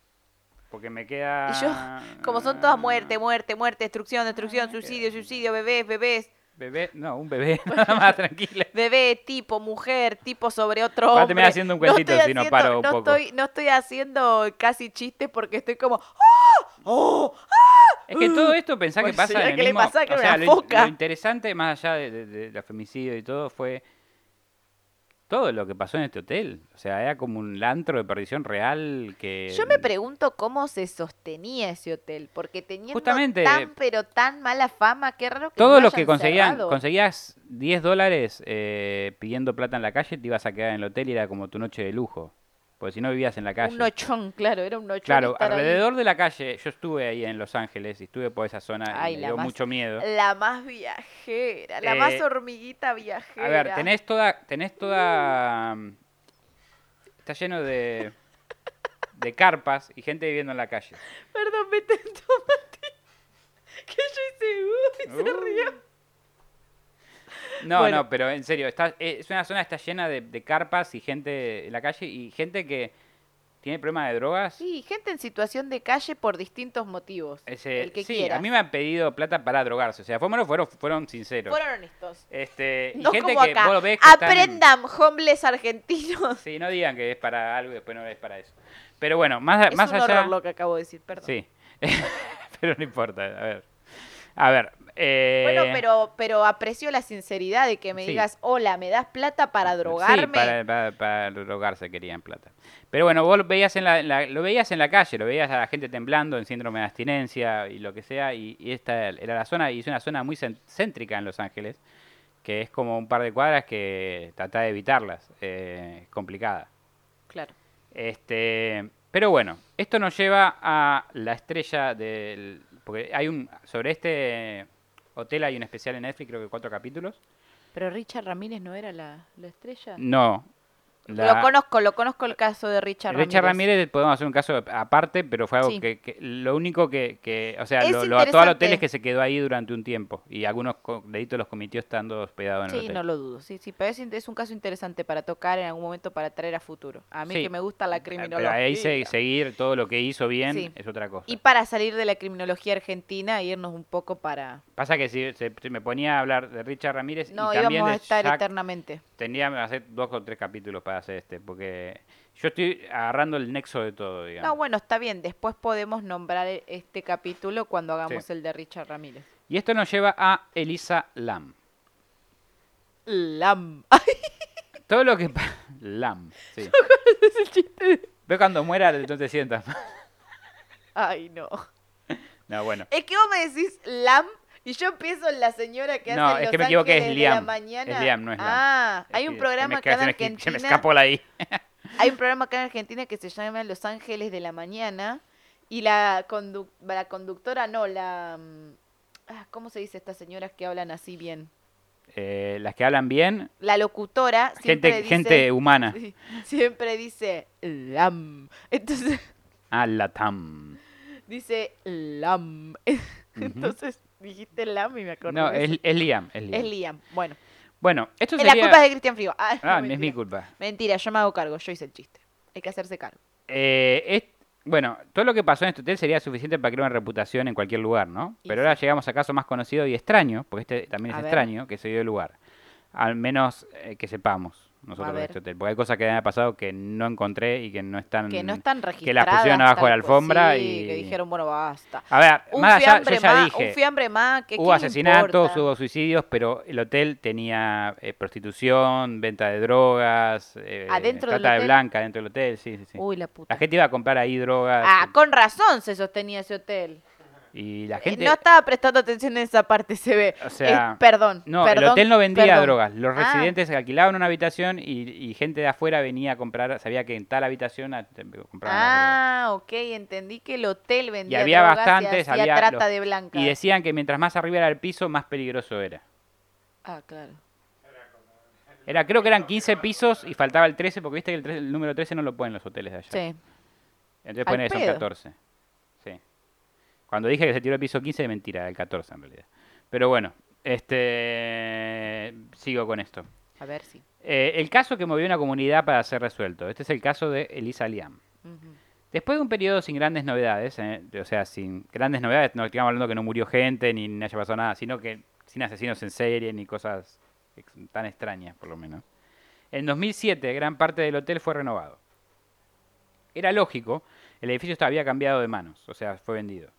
Porque me queda... Y yo, como son todas muerte, muerte, muerte, destrucción, destrucción, ah, suicidio, queda... suicidio, bebés, bebés. Bebé, no, un bebé, nada más, tranquila. Bebé, tipo, mujer, tipo sobre otro hombre. Va a terminar haciendo un cuentito no si no paro un no poco. Estoy, no estoy haciendo casi chistes porque estoy como... ¡Ah! ¡Oh! ¡Ah! Es que todo esto pensá que pasa en el que mismo... Le pasa que o sea, lo, lo interesante, más allá de, de, de, de femicidio y todo, fue todo lo que pasó en este hotel. O sea, era como un antro de perdición real que... Yo me pregunto cómo se sostenía ese hotel, porque teniendo justamente, tan, pero tan mala fama, qué raro que todos los que conseguían cerrado. Conseguías diez dólares eh, pidiendo plata en la calle, te ibas a quedar en el hotel y era como tu noche de lujo. Porque si no vivías en la calle. Un nochón, claro, era un nochón. Claro, alrededor ahí. De la calle, yo estuve ahí en Los Ángeles y estuve por esa zona. Ay, y me dio más, mucho miedo. La más viajera, la eh, más hormiguita viajera. A ver, tenés toda, tenés toda, uh. está lleno de, de carpas y gente viviendo en la calle. Perdón, me tentó Mati, que yo hice, uh, y uh. se rió. No, bueno. no, pero en serio, está, es una zona que está llena de, de carpas y gente en la calle y gente que tiene problemas de drogas. Sí, gente en situación de calle por distintos motivos, Ese, el que sí, quiera. A mí me han pedido plata para drogarse, o sea, fueron, fueron, fueron sinceros. Fueron honestos. Este, no y gente como que acá. Vos ves que aprendan, están... homeless argentinos. Sí, no digan que es para algo y después no es para eso. Pero bueno, más, es más allá... Es un horror lo que acabo de decir, perdón. Sí, pero no importa, a ver. A ver... Eh... Bueno, pero pero aprecio la sinceridad de que me sí. digas, hola, ¿me das plata para drogarme? Sí, para, para, para drogarse querían plata. Pero bueno, vos lo veías en la, en la, lo veías en la calle, lo veías a la gente temblando en síndrome de abstinencia y lo que sea, y, y esta era la zona, y es una zona muy céntrica en Los Ángeles, que es como un par de cuadras que tratá de evitarlas, eh, es complicada. Claro. Este, pero bueno, esto nos lleva a la estrella del... Porque hay un... Sobre este... Hotel hay un especial en Netflix, creo que cuatro capítulos. Pero Richard Ramírez no era la, la estrella. No. La... Lo conozco, lo conozco el caso de Richard Ramírez. Richard Ramírez podemos hacer un caso aparte, pero fue algo sí. que, que... Lo único que... que o sea, es lo, lo ató al hotel es que se quedó ahí durante un tiempo. Y algunos delitos los cometió estando hospedado en sí, el hotel. Sí, no lo dudo. Sí, sí, pero es, es un caso interesante para tocar en algún momento, para traer a futuro. A mí sí. que me gusta la criminología. Pero ahí se, seguir todo lo que hizo bien sí. es otra cosa. Y para salir de la criminología argentina e irnos un poco para... Pasa que si, se, si me ponía a hablar de Richard Ramírez... No, y también íbamos a estar Jack, eternamente. Tendríamos que hacer dos o tres capítulos para hacer este, porque yo estoy agarrando el nexo de todo, digamos. No, bueno, está bien, después podemos nombrar este capítulo cuando hagamos sí. el de Richard Ramírez. Y esto nos lleva a Elisa Lam. Lam. Todo lo que... Lam, sí. Es el chiste. Ve cuando muera, no te sientas. Ay, no. No, bueno. Es que vos me decís Lam... Y yo empiezo en la señora que no, hace es Los que me equivoqué, Ángeles es Liam, de la mañana. Es Liam, no es Lam. Ah, hay un programa acá en Argentina. Se me escapó la I. Hay un programa acá en Argentina que se llama Los Ángeles de la Mañana. Y la, condu- la conductora, no, la... ¿Cómo se dice estas señoras que hablan así bien? Eh, las que hablan bien. La locutora. Gente, dice, gente humana. Siempre dice Lam. Entonces... Ah, la tam. Dice Lam. Entonces... Uh-huh. Dijiste Lam y me acordé. No, es, es, Liam, es Liam. Es Liam, bueno. Bueno, esto sería... La culpa es de Cristian Frigo. Ah, no, no es mi culpa. Mentira, yo me hago cargo, yo hice el chiste. Hay que hacerse cargo. Eh, es... Bueno, todo lo que pasó en este hotel sería suficiente para crear una reputación en cualquier lugar, ¿no? Pero sí. ahora llegamos a caso más conocido y extraño, porque este también es a extraño, ver. Que se dio el lugar. Al menos eh, que sepamos nosotros de este hotel. Porque hay cosas que han pasado que no encontré y que no están... Que no están registradas. Que las pusieron abajo de la alfombra pues, sí, y... que dijeron, bueno, basta. A ver, un más allá, yo ya más, dije... Un fiambre más, que hubo asesinatos, importa? Hubo suicidios, pero el hotel tenía eh, prostitución, venta de drogas... Eh, ¿Adentro trata del hotel? De blanca dentro del hotel, sí, sí, sí. Uy, la puta. La gente iba a comprar ahí drogas. Ah, y... con razón se sostenía ese hotel. Y la gente... No estaba prestando atención en esa parte, se ve. O sea, eh, perdón. No, perdón, el hotel no vendía perdón. drogas. Los residentes ah. alquilaban una habitación y, y gente de afuera venía a comprar, sabía que en tal habitación compraban Ah, ok, entendí que el hotel vendía drogas. Y había drogas bastantes. Y hacía había trata los, de blancas. Y decían que mientras más arriba era el piso, más peligroso era. Ah, claro. Era, creo que eran quince pisos y faltaba el trece, porque viste que el, trece, el número trece no lo ponen los hoteles de allá. Sí. Entonces ponen esos catorce. Cuando dije que se tiró el piso quince, es mentira, el catorce en realidad. Pero bueno, este sigo con esto. A ver si. Sí. Eh, el caso que movió una comunidad para ser resuelto. Este es el caso de Elisa Lam. Uh-huh. Después de un periodo sin grandes novedades, eh, o sea, sin grandes novedades, no estamos hablando que no murió gente ni, ni haya pasado nada, sino que sin asesinos en serie ni cosas tan extrañas, por lo menos. En dos mil siete, gran parte del hotel fue renovado. Era lógico, el edificio había cambiado de manos, o sea, fue vendido.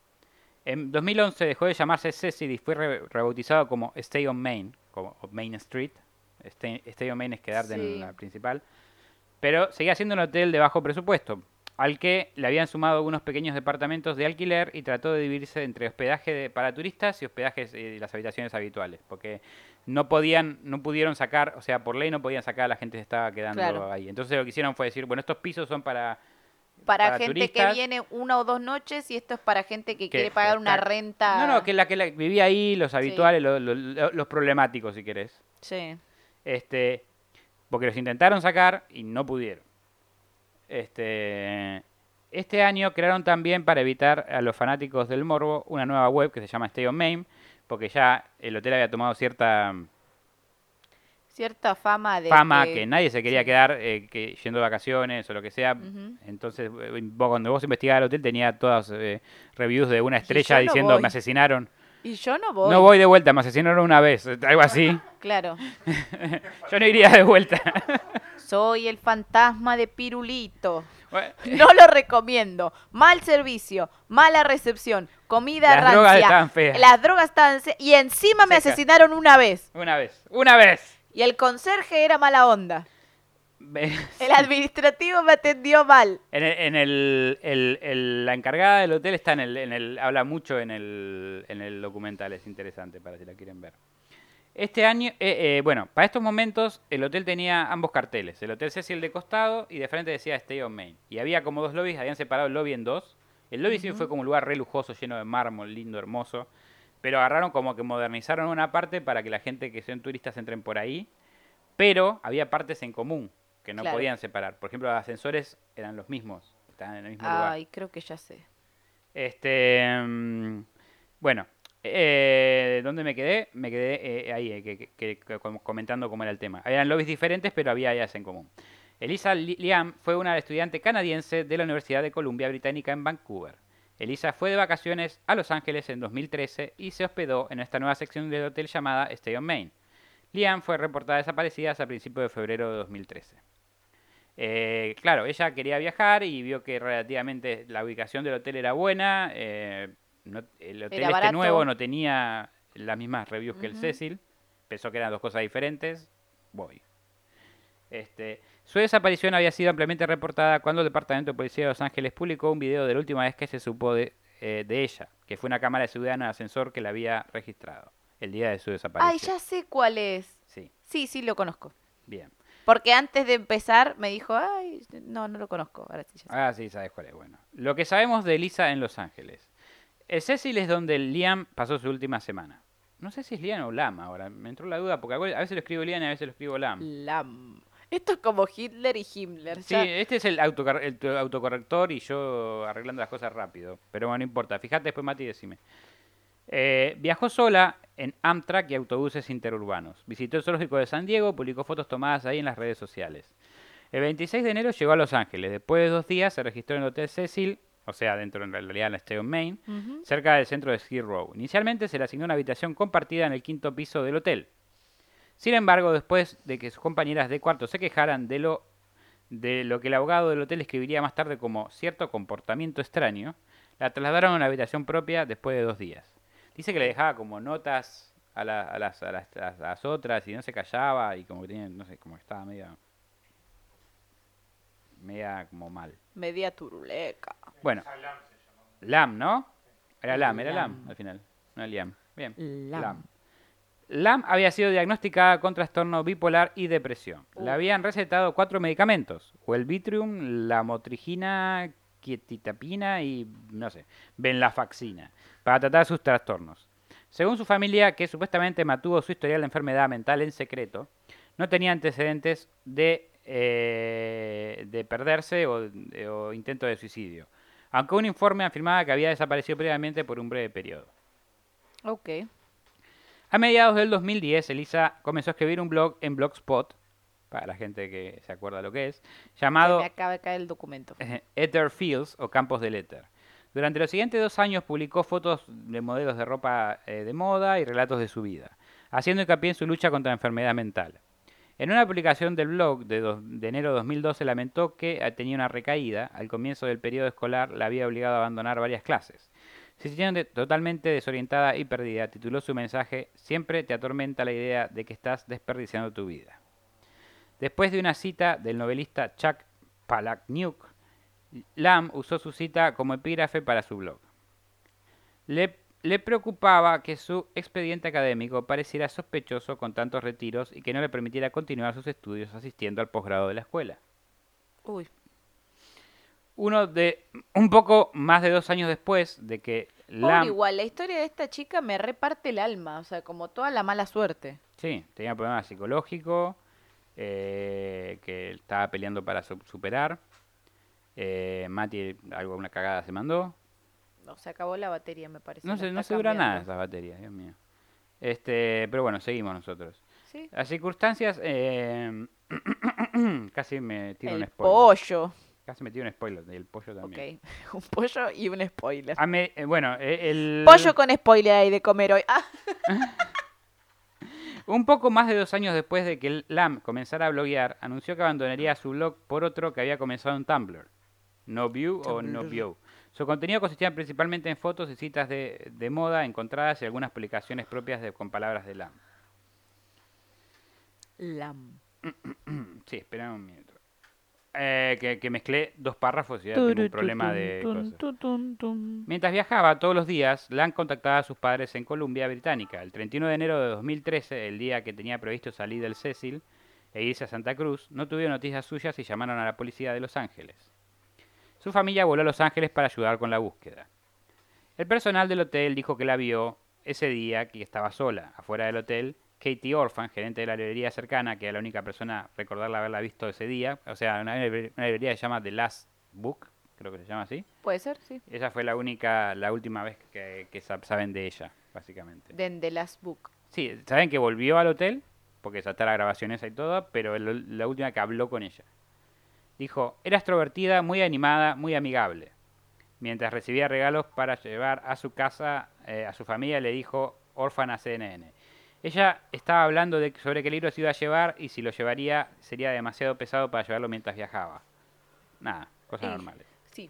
En dos mil once dejó de llamarse Cecil y fue re- rebautizado como Stay on Main, como Main Street. Stay, Stay on Main es quedarte sí. en la principal. Pero seguía siendo un hotel de bajo presupuesto, al que le habían sumado unos pequeños departamentos de alquiler y trató de dividirse entre hospedaje de, para turistas y hospedajes de las habitaciones habituales, porque no podían, no pudieron sacar, o sea, por ley no podían sacar a la gente que estaba quedando claro. ahí. Entonces lo que hicieron fue decir, bueno, estos pisos son para Para, para gente turistas, que viene una o dos noches, y esto es para gente que, que quiere pagar está, una renta. No, no, que la que la, vivía ahí, los habituales, sí. los, los, los problemáticos, si querés. Sí. Este, porque los intentaron sacar y no pudieron. Este, este año crearon también, para evitar a los fanáticos del morbo, una nueva web que se llama Stay on Main, porque ya el hotel había tomado cierta... Cierta fama de... Fama que, que nadie se quería sí. quedar eh, que yendo de vacaciones o lo que sea. Uh-huh. Entonces, vos, cuando vos investigabas el hotel, tenía todas eh, reviews de una estrella diciendo, no me asesinaron. Y yo no voy. No voy de vuelta, me asesinaron una vez. Algo así. Claro. Yo no iría de vuelta. Soy el fantasma de Pirulito. Bueno. No lo recomiendo. Mal servicio, mala recepción, comida rancia. Las drogas estaban feas. Las drogas estaban... Y encima me Seca. asesinaron una vez. Una vez. Una vez. Y el conserje era mala onda. El administrativo me atendió mal. En, el, en el, el, el, la encargada del hotel está en el, en el habla mucho en el, en el documental, es interesante para si la quieren ver. Este año, eh, eh, bueno, para estos momentos el hotel tenía ambos carteles. El Hotel Cecil de costado y de frente decía Stay on Main. Y había como dos lobbies, habían separado el lobby en dos. El lobby uh-huh. sí fue como un lugar re lujoso, lleno de mármol, lindo, hermoso. Pero agarraron como que modernizaron una parte para que la gente que sean turistas entren por ahí. Pero había partes en común que no claro. podían separar. Por ejemplo, los ascensores eran los mismos. Estaban en el mismo Ay, lugar. Ay, creo que ya sé. Este, bueno, eh, ¿dónde me quedé? Me quedé eh, ahí, eh, que, que, que, comentando cómo era el tema. Eran lobbies diferentes, pero había ellas en común. Elisa Lam fue una estudiante canadiense de la Universidad de Columbia Británica en Vancouver. Elisa fue de vacaciones a Los Ángeles en dos mil trece y se hospedó en esta nueva sección del hotel llamada Stay on Main. Liam fue reportada desaparecida a principios de febrero de dos mil trece. Eh, claro, ella quería viajar y vio que relativamente la ubicación del hotel era buena. Eh, no, el hotel era este barato. Nuevo no tenía las mismas reviews uh-huh. que el Cecil. Pensó que eran dos cosas diferentes. Voy. Este... Su desaparición había sido ampliamente reportada cuando el Departamento de Policía de Los Ángeles publicó un video de la última vez que se supo de, eh, de ella, que fue una cámara de seguridad en el ascensor que la había registrado el día de su desaparición. Ay, ya sé cuál es. Sí. Sí, sí, lo conozco. Bien. Porque antes de empezar me dijo, ay, no, no lo conozco. Ahora sí, ya sé. Ah, sí, sabes cuál es. Bueno. Lo que sabemos de Elisa en Los Ángeles. El Cecil es donde Liam pasó su última semana. No sé si es Liam o Lam ahora. Me entró la duda porque a veces lo escribo Liam y a veces lo escribo Lam. Lam. Esto es como Hitler y Himmler. Sí, ya. Este es el, autocar- el t- autocorrector y yo arreglando las cosas rápido. Pero bueno, no importa. Fíjate después, Mati, y decime. Eh, viajó sola en Amtrak y autobuses interurbanos. Visitó el zoológico de San Diego, publicó fotos tomadas ahí en las redes sociales. El veintiséis de enero llegó a Los Ángeles. Después de dos días se registró en el Hotel Cecil, o sea, dentro en realidad en la Stay on Main, uh-huh. cerca del centro de Skid Row. Inicialmente se le asignó una habitación compartida en el quinto piso del hotel. Sin embargo, después de que sus compañeras de cuarto se quejaran de lo, de lo que el abogado del hotel escribiría más tarde como cierto comportamiento extraño, la trasladaron a una habitación propia después de dos días. Dice que le dejaba como notas a, la, a, las, a, las, a las otras y no se callaba y como que tenía, no sé, como que estaba media... media como mal. Media turuleca. Bueno, Lam, ¿no? Era Lam, era Lam, Lam al final. No Liam. Bien, Lam. Lam. Lam había sido diagnosticada con trastorno bipolar y depresión. Uh. Le habían recetado cuatro medicamentos. O el Vitrium, la motrigina, quietitapina y, no sé, venlafaxina, para tratar sus trastornos. Según su familia, que supuestamente mantuvo su historial de enfermedad mental en secreto, no tenía antecedentes de, eh, de perderse o, de, o intento de suicidio. Aunque un informe afirmaba que había desaparecido previamente por un breve periodo. Ok. A mediados del dos mil diez, Elisa comenzó a escribir un blog en Blogspot, para la gente que se acuerda lo que es, llamado... Me acaba de caer el documento. Ether Fields, o Campos del Éter. Durante los siguientes dos años publicó fotos de modelos de ropa eh, de moda y relatos de su vida. haciendo hincapié en su lucha contra la enfermedad mental. En una publicación del blog de, de enero de dos mil doce lamentó que tenía una recaída. Al comienzo del periodo escolar la había obligado a abandonar varias clases. Se sintió totalmente desorientada y perdida. Tituló su mensaje: siempre te atormenta la idea de que estás desperdiciando tu vida. Después de una cita del novelista Chuck Palahniuk, Lam usó su cita como epígrafe para su blog. Le, le preocupaba que su expediente académico pareciera sospechoso con tantos retiros y que no le permitiera continuar sus estudios asistiendo al posgrado de la escuela. Uy. Uno de un poco más de dos años después de que Lam... Pobre, igual, la historia de esta chica me reparte el alma, o sea, como toda la mala suerte. Sí, tenía problemas psicológicos, eh, que estaba peleando para superar. Eh, Mati, algo, una cagada se mandó. No, se acabó la batería, me parece. No se, no se dura nada esa batería, Dios mío. Este, pero bueno, seguimos nosotros. ¿Sí? Las circunstancias... Eh... Casi me tiro el un spoiler. pollo. Casi me tiro un spoiler, y el pollo también. Ok, un pollo y un spoiler. Ah, me, eh, bueno, eh, el... Pollo con spoiler hay de comer hoy. Ah. Un poco más de dos años después de que Lam comenzara a bloguear, anunció que abandonaría su blog por otro que había comenzado en Tumblr. No View o No View. Su contenido consistía principalmente en fotos y citas de, de moda encontradas y algunas publicaciones propias de, con palabras de Lam. Lam. Sí, espera un minuto. Eh, que, que mezclé dos párrafos y ya tengo un problema de cosas. Mientras viajaba todos los días, Lam contactaba a sus padres en Columbia Británica. El treinta y uno de enero de dos mil trece, el día que tenía previsto salir del Cecil e irse a Santa Cruz, no tuvieron noticias suyas y llamaron a la policía de Los Ángeles. Su familia voló a Los Ángeles para ayudar con la búsqueda. El personal del hotel dijo que la vio ese día que estaba sola. Afuera del hotel, Katie Orphan, gerente de la librería cercana, que era la única persona recordarla haberla visto ese día, o sea, una, una librería que se llama The Last Book, creo que se llama así. Puede ser, sí. Esa fue la única, la última vez que, que saben de ella, básicamente. De The Last Book. Sí, saben que volvió al hotel, porque está la grabación esa y todo, pero el, la última que habló con ella. Dijo: era extrovertida, muy animada, muy amigable. Mientras recibía regalos para llevar a su casa, eh, a su familia, le dijo Orphan a C N N. Ella estaba hablando de sobre qué libro se iba a llevar y si lo llevaría sería demasiado pesado para llevarlo mientras viajaba. Nada, cosas eh, normales. Sí.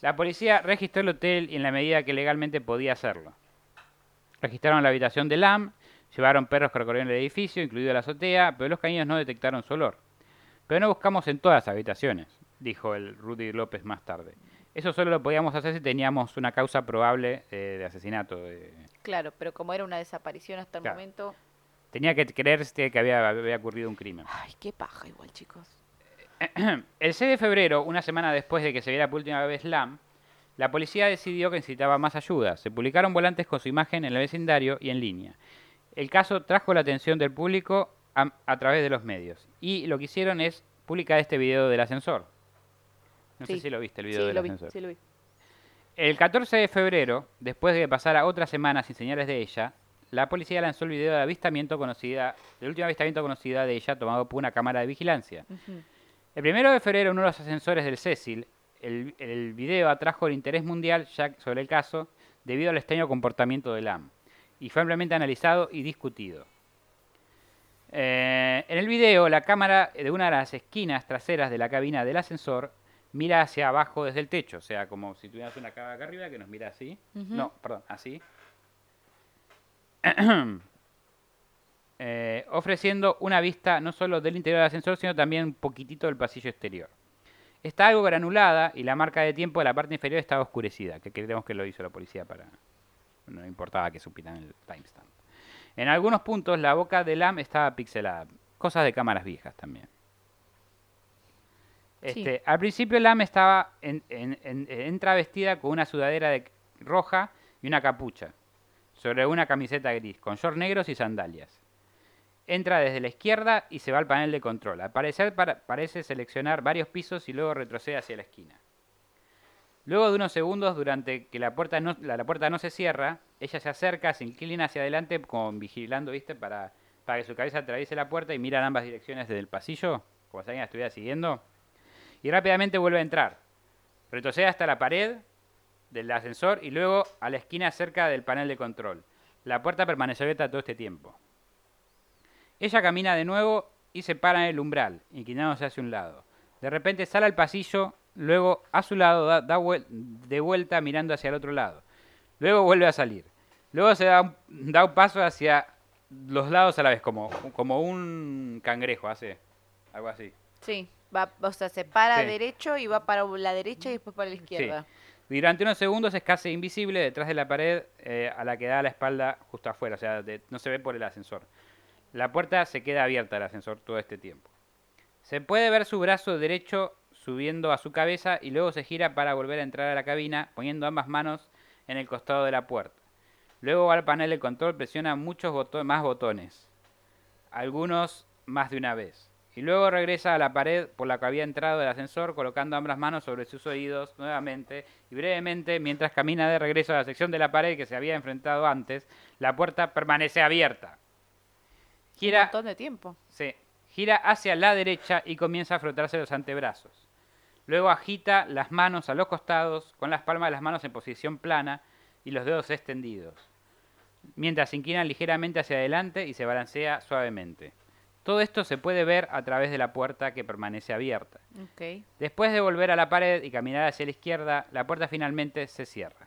La policía registró el hotel y en la medida que legalmente podía hacerlo. Registraron la habitación de Lam, llevaron perros que recorrieron el edificio, incluido la azotea, pero los caninos no detectaron su olor. Pero no buscamos en todas las habitaciones, dijo el Rudy López más tarde. Eso solo lo podíamos hacer si teníamos una causa probable eh, de asesinato. De... Claro, pero como era una desaparición hasta el claro. momento... Tenía que creerse que había, había ocurrido un crimen. Ay, qué paja igual, chicos. El seis de febrero, una semana después de que se viera por última vez Lam, la policía decidió que necesitaba más ayuda. Se publicaron volantes con su imagen en el vecindario y en línea. El caso trajo la atención del público a, a través de los medios. Y lo que hicieron es publicar este video del ascensor. No sí. sé si lo viste, el video sí, del lo ascensor. Vi, sí, lo vi. El catorce de febrero, después de que pasara otra semana sin señales de ella, la policía lanzó el video de avistamiento conocida, el último avistamiento conocida de ella tomado por una cámara de vigilancia. Uh-huh. El primero de febrero, en uno de los ascensores del Cecil, el, el video atrajo el interés mundial ya sobre el caso debido al extraño comportamiento de Lam y fue ampliamente analizado y discutido. Eh, en el video, la cámara de una de las esquinas traseras de la cabina del ascensor mira hacia abajo desde el techo, o sea, como si tuvieras una cámara acá arriba que nos mira así. Uh-huh. No, perdón, así. eh, ofreciendo una vista no solo del interior del ascensor, sino también un poquitito del pasillo exterior. Está algo granulada y la marca de tiempo de la parte inferior estaba oscurecida, que creemos que lo hizo la policía para... No importaba que supieran el timestamp. En algunos puntos la boca de Lam estaba pixelada. Cosas de cámaras viejas también. Este, sí. Al principio Lam estaba en, en, en, entravestida con una sudadera de roja y una capucha sobre una camiseta gris con shorts negros y sandalias. Entra desde la izquierda y se va al panel de control. Al parecer para, parece seleccionar varios pisos y luego retrocede hacia la esquina. Luego de unos segundos, durante que la puerta no, la, la puerta no se cierra, ella se acerca, se inclina hacia adelante con, vigilando, ¿viste? Para, para que su cabeza atraviese la puerta y mira en ambas direcciones desde el pasillo, como si alguien la estuviera siguiendo. Y rápidamente vuelve a entrar. Retrocede hasta la pared del ascensor y luego a la esquina cerca del panel de control. La puerta permaneció abierta todo este tiempo. Ella camina de nuevo y se para en el umbral, inclinándose hacia un lado. De repente sale al pasillo, luego a su lado da, da vuel- de vuelta mirando hacia el otro lado. Luego vuelve a salir. Luego se da un, da un paso hacia los lados a la vez, como, como un cangrejo, hace algo así. Sí, va, o sea, se para sí. derecho y va para la derecha y después para la izquierda. Sí. Durante unos segundos es casi invisible detrás de la pared eh, a la que da la espalda justo afuera, o sea, de, no se ve por el ascensor. La puerta se queda abierta al ascensor todo este tiempo. Se puede ver su brazo derecho subiendo a su cabeza y luego se gira para volver a entrar a la cabina, poniendo ambas manos en el costado de la puerta. Luego va al panel de control, presiona muchos boto- más botones, algunos más de una vez. Y luego regresa a la pared por la que había entrado el ascensor, colocando ambas manos sobre sus oídos nuevamente y brevemente, mientras camina de regreso a la sección de la pared que se había enfrentado antes, la puerta permanece abierta. Gira, un montón de tiempo. Sí, gira hacia la derecha y comienza a frotarse los antebrazos. Luego agita las manos a los costados, con las palmas de las manos en posición plana y los dedos extendidos, mientras se inclinan ligeramente hacia adelante y se balancea suavemente. Todo esto se puede ver a través de la puerta que permanece abierta. Okay. Después de volver a la pared y caminar hacia la izquierda, la puerta finalmente se cierra.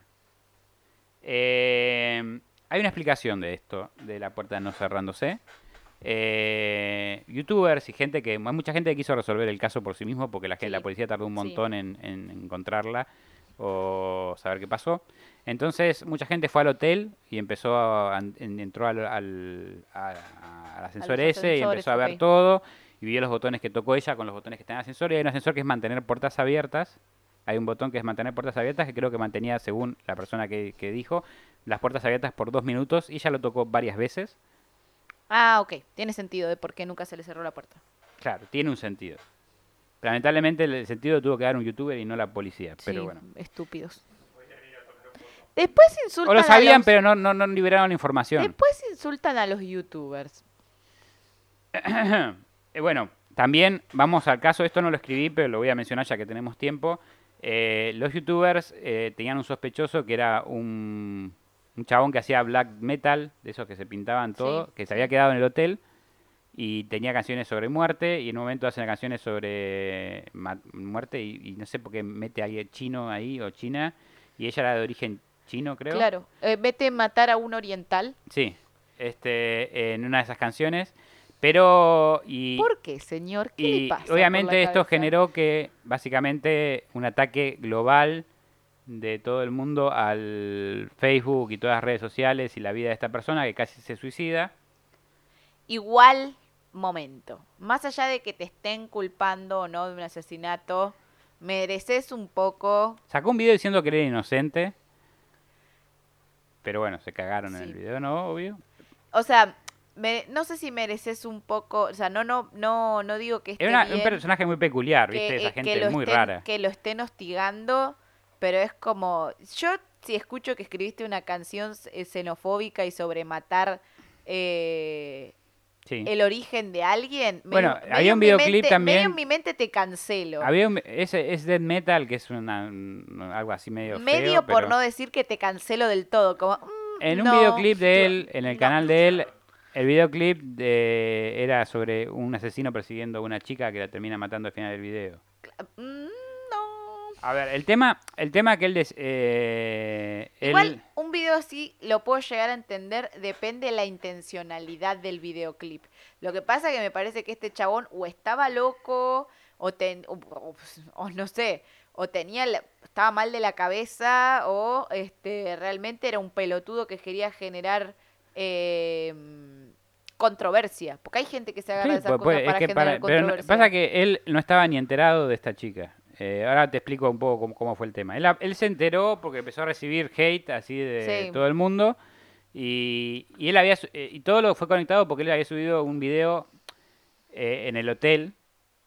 Eh, hay una explicación de esto, de la puerta no cerrándose. Eh, youtubers y gente que... Hay mucha gente que quiso resolver el caso por sí mismo porque la, sí. la policía tardó un montón sí. en, en encontrarla o saber qué pasó. Entonces mucha gente fue al hotel y empezó a, entró al, al, al, al ascensor ese y empezó a ver okay. todo y vio los botones que tocó ella con los botones que están en el ascensor, y hay un ascensor que es mantener puertas abiertas, hay un botón que es mantener puertas abiertas que creo que mantenía, según la persona que, que dijo, las puertas abiertas por dos minutos y ella lo tocó varias veces. Ah, ok, tiene sentido de por qué nunca se le cerró la puerta. Claro, tiene un sentido. Lamentablemente el sentido tuvo que dar un youtuber y no la policía, sí, pero bueno. Estúpidos. Después insultan. O lo sabían, a los... pero no, no, no liberaron la información. Después insultan a los youtubers. Bueno, también vamos al caso. Esto no lo escribí, pero lo voy a mencionar ya que tenemos tiempo. Eh, los youtubers eh, tenían un sospechoso que era un, un chabón que hacía black metal, de esos que se pintaban todo, sí. que se había quedado en el hotel y tenía canciones sobre muerte, y en un momento hacen canciones sobre ma- muerte y, y no sé por qué mete a alguien chino ahí o china, y ella era de origen chino, creo. Claro, eh, vete a matar a un oriental. Sí, este, en una de esas canciones, pero... Y, ¿por qué, señor? ¿Qué y le pasa? Obviamente esto cabeza? generó que, básicamente, un ataque global de todo el mundo al Facebook y todas las redes sociales y la vida de esta persona que casi se suicida. Igual momento, más allá de que te estén culpando o no de un asesinato, mereces un poco... Sacó un video diciendo que era inocente, pero bueno, se cagaron sí. en el video, ¿no? Obvio. O sea, me, no sé si mereces un poco, o sea, no no no no digo que esté era una, bien, un personaje muy peculiar, que, ¿viste? Esa gente es muy estén, rara. Que lo estén hostigando, pero es como... Yo si escucho que escribiste una canción xenofóbica y sobre matar... Eh, Sí. el origen de alguien. Bueno, medio, había un videoclip mente, también. Medio en mi mente te cancelo. Había un, ese es death metal que es una, un, algo así medio medio feo, por pero... no decir que te cancelo del todo, como mm, en un no, videoclip de él, yo, en el no. canal de él, el videoclip de, era sobre un asesino persiguiendo a una chica que la termina matando al final del video. Mm, no. A ver, el tema, el tema que él, des, eh, igual él... un video así lo puedo llegar a entender, depende de la intencionalidad del videoclip. Lo que pasa es que me parece que este chabón o estaba loco o, ten, o, o, o no sé, o tenía estaba mal de la cabeza o este realmente era un pelotudo que quería generar eh, controversia, porque hay gente que se agarra sí, de esas pues, cosas para es que generar para, controversia. Pero no, pasa que él no estaba ni enterado de esta chica. Eh, ahora te explico un poco cómo, cómo fue el tema. Él, él se enteró porque empezó a recibir hate así de sí. todo el mundo y, y él había eh, y todo lo fue conectado porque él había subido un video eh, en el hotel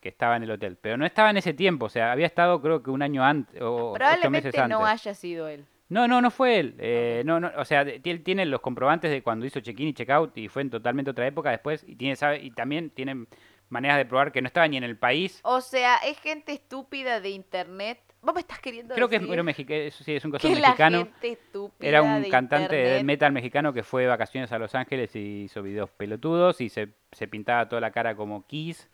que estaba en el hotel, pero no estaba en ese tiempo, o sea, había estado creo que un año antes o ocho meses antes. Probablemente no haya sido él. No, no, no fue él. Eh, okay. No, no, o sea, él tiene los comprobantes de cuando hizo check-in y check-out y fue en totalmente otra época después y tiene sabe y también tienen maneras de probar que no estaba ni en el país. O sea, es gente estúpida de internet ¿Vos me estás queriendo Creo decir? Creo que es, bueno, Mexica, es, sí, es un coso mexicano. Era un de cantante de metal mexicano que fue de vacaciones a Los Ángeles y hizo videos pelotudos y se, se pintaba toda la cara como Kiss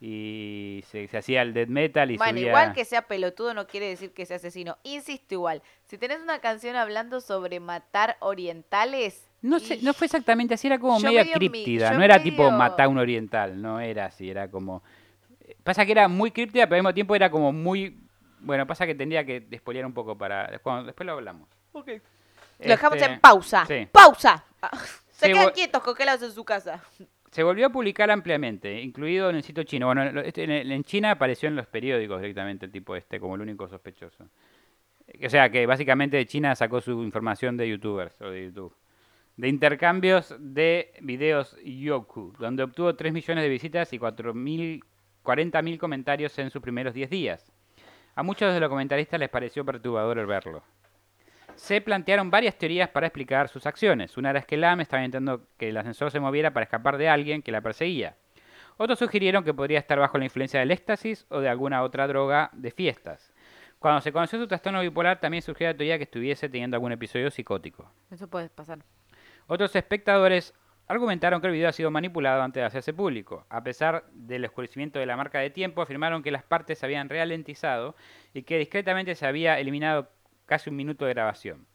y se, se hacía el death metal y bueno, subía... Igual que sea pelotudo no quiere decir que sea asesino. Insisto igual, si tenés una canción hablando sobre matar orientales... No sé, y... no fue exactamente así, era como yo media críptida. Mi, no era medio... tipo matar un oriental, no era así, era como... Pasa que era muy críptida, pero al mismo tiempo era como muy... Bueno, pasa que tendría que despolear un poco para... Después, después lo hablamos. Ok. Este... Lo dejamos en pausa. Sí. ¡Pausa! Se, Se quedan vo... quietos, congelados en su casa. Se volvió a publicar ampliamente, incluido en el sitio chino. Bueno, en China apareció en los periódicos directamente el tipo este, como el único sospechoso. O sea, que básicamente China sacó su información de youtubers o de YouTube. De intercambios de videos Youku, donde obtuvo tres millones de visitas y cuarenta mil comentarios en sus primeros diez días. A muchos de los comentaristas les pareció perturbador verlo. Se plantearon varias teorías para explicar sus acciones. Una era que Lam estaba intentando que el ascensor se moviera para escapar de alguien que la perseguía. Otros sugirieron que podría estar bajo la influencia del éxtasis o de alguna otra droga de fiestas. Cuando se conoció su trastorno bipolar, también surgió la teoría que estuviese teniendo algún episodio psicótico. Eso puede pasar. Otros espectadores argumentaron que el video ha sido manipulado antes de hacerse público. A pesar del oscurecimiento de la marca de tiempo, afirmaron que las partes se habían ralentizado y que discretamente se había eliminado casi un minuto de grabación.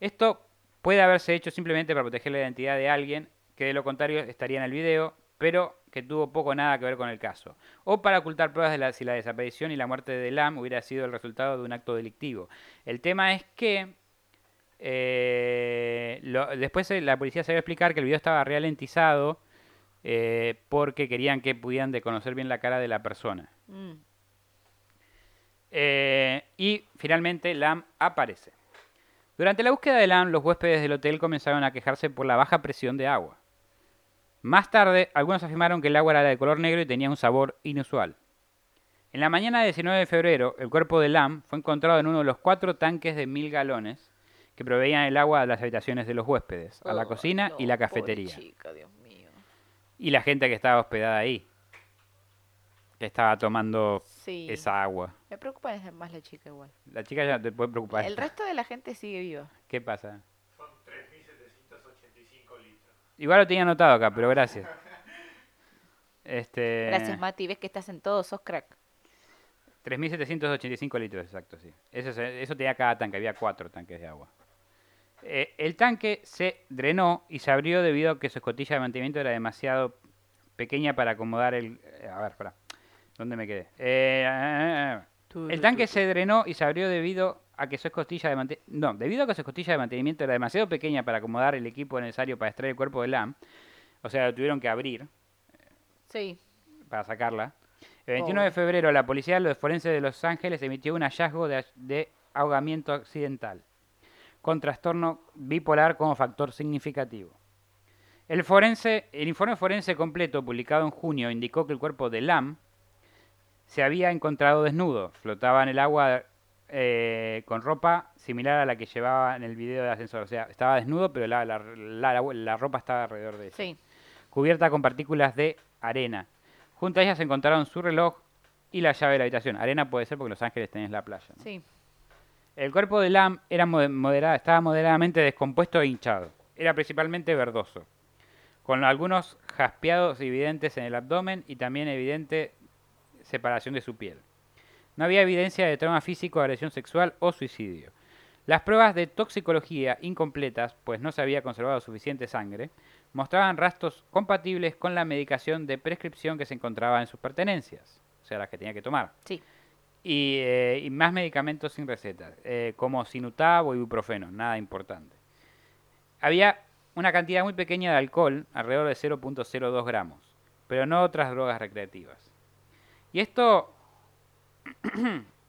Esto puede haberse hecho simplemente para proteger la identidad de alguien que de lo contrario estaría en el video, pero que tuvo poco o nada que ver con el caso. O para ocultar pruebas de la, si la desaparición y la muerte de Lam hubiera sido el resultado de un acto delictivo. El tema es que... Eh, lo, después la policía se iba a explicar que el video estaba ralentizado eh, porque querían que pudieran desconocer bien la cara de la persona. Mm. Eh, y finalmente Lam aparece. Durante la búsqueda de Lam, los huéspedes del hotel comenzaron a quejarse por la baja presión de agua. Más tarde, algunos afirmaron que el agua era de color negro y tenía un sabor inusual. En la mañana del diecinueve de febrero, el cuerpo de Lam fue encontrado en uno de los cuatro tanques de mil galones que proveían el agua a las habitaciones de los huéspedes, oh, a la cocina no, y la cafetería. Pobre chica, Dios mío. Y la gente que estaba hospedada ahí, que estaba tomando sí. esa agua. Me preocupa más la chica igual. La chica ya no te puede preocupar. El esta. resto de la gente sigue viva. ¿Qué pasa? Son tres mil setecientos ochenta y cinco litros. Igual lo tenía anotado acá, pero gracias. este... Gracias, Mati. Ves que estás en todo, sos crack. tres mil setecientos ochenta y cinco litros, exacto, sí. Eso, eso tenía cada tanque, había cuatro tanques de agua. Eh, el tanque se drenó y se abrió debido a que su escotilla de mantenimiento era demasiado pequeña para acomodar el... Eh, a ver, espera. ¿Dónde me quedé? Eh, el tanque se drenó y se abrió debido a que su escotilla de mantenimiento... No, debido a que su escotilla de mantenimiento era demasiado pequeña para acomodar el equipo necesario para extraer el cuerpo de Lam. O sea, lo tuvieron que abrir. Sí. Para sacarla. El veintinueve de febrero, la policía de los forenses de Los Ángeles emitió un hallazgo de, de ahogamiento accidental con trastorno bipolar como factor significativo. El, forense, el informe forense completo publicado en junio indicó que el cuerpo de Lam se había encontrado desnudo, flotaba en el agua eh, con ropa similar a la que llevaba en el video del ascensor. O sea, estaba desnudo, pero la, la, la, la ropa estaba alrededor de ella. Sí. Cubierta con partículas de arena. Junto a ellas se encontraron su reloj y la llave de la habitación. Arena puede ser porque en Los Ángeles tenés la playa, ¿no? Sí. El cuerpo de Lam era moderada, estaba moderadamente descompuesto e hinchado. Era principalmente verdoso, con algunos jaspeados evidentes en el abdomen y también evidente separación de su piel. No había evidencia de trauma físico, agresión sexual o suicidio. Las pruebas de toxicología incompletas, pues no se había conservado suficiente sangre, mostraban rastros compatibles con la medicación de prescripción que se encontraba en sus pertenencias, o sea, las que tenía que tomar. Sí. Y, eh, y más medicamentos sin recetas, eh, como sinutab o ibuprofeno, nada importante. Había una cantidad muy pequeña de alcohol, alrededor de cero punto cero dos gramos, pero no otras drogas recreativas. Y esto,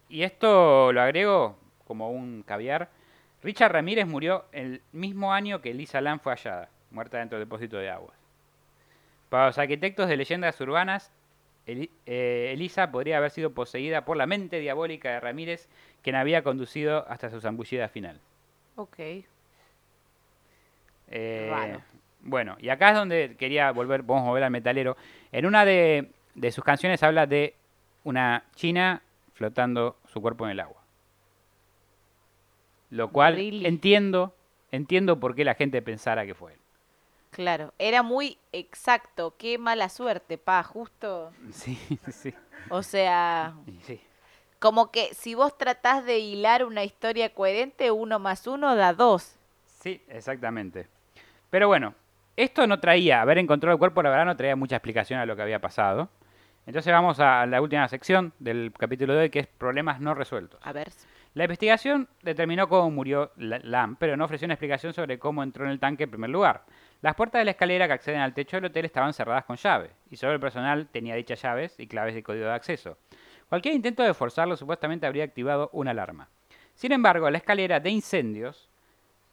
y esto lo agrego como un caviar. Richard Ramírez murió el mismo año que Elisa Lam fue hallada, muerta dentro del depósito de aguas. Para los arquitectos de leyendas urbanas, el, eh, Elisa podría haber sido poseída por la mente diabólica de Ramírez, quien había conducido hasta su zambullida final. Ok. Eh, Raro. Bueno, y acá es donde quería volver, vamos a volver al metalero. En una de, de sus canciones habla de una china flotando su cuerpo en el agua. Lo cual really. entiendo, entiendo por qué la gente pensara que fue él. Claro, era muy exacto. Qué mala suerte, pa, justo. Sí, sí. O sea, sí. Como que si vos tratás de hilar una historia coherente, uno más uno da dos. Sí, exactamente. Pero bueno, esto no traía, haber encontrado el cuerpo, la verdad, no traía mucha explicación a lo que había pasado. Entonces vamos a la última sección del capítulo de hoy, que es problemas no resueltos. A ver. La investigación determinó cómo murió Lam, pero no ofreció una explicación sobre cómo entró en el tanque en primer lugar. Las puertas de la escalera que acceden al techo del hotel estaban cerradas con llave, y solo el personal tenía dichas llaves y claves de código de acceso. Cualquier intento de forzarlo supuestamente habría activado una alarma. Sin embargo, la escalera de incendios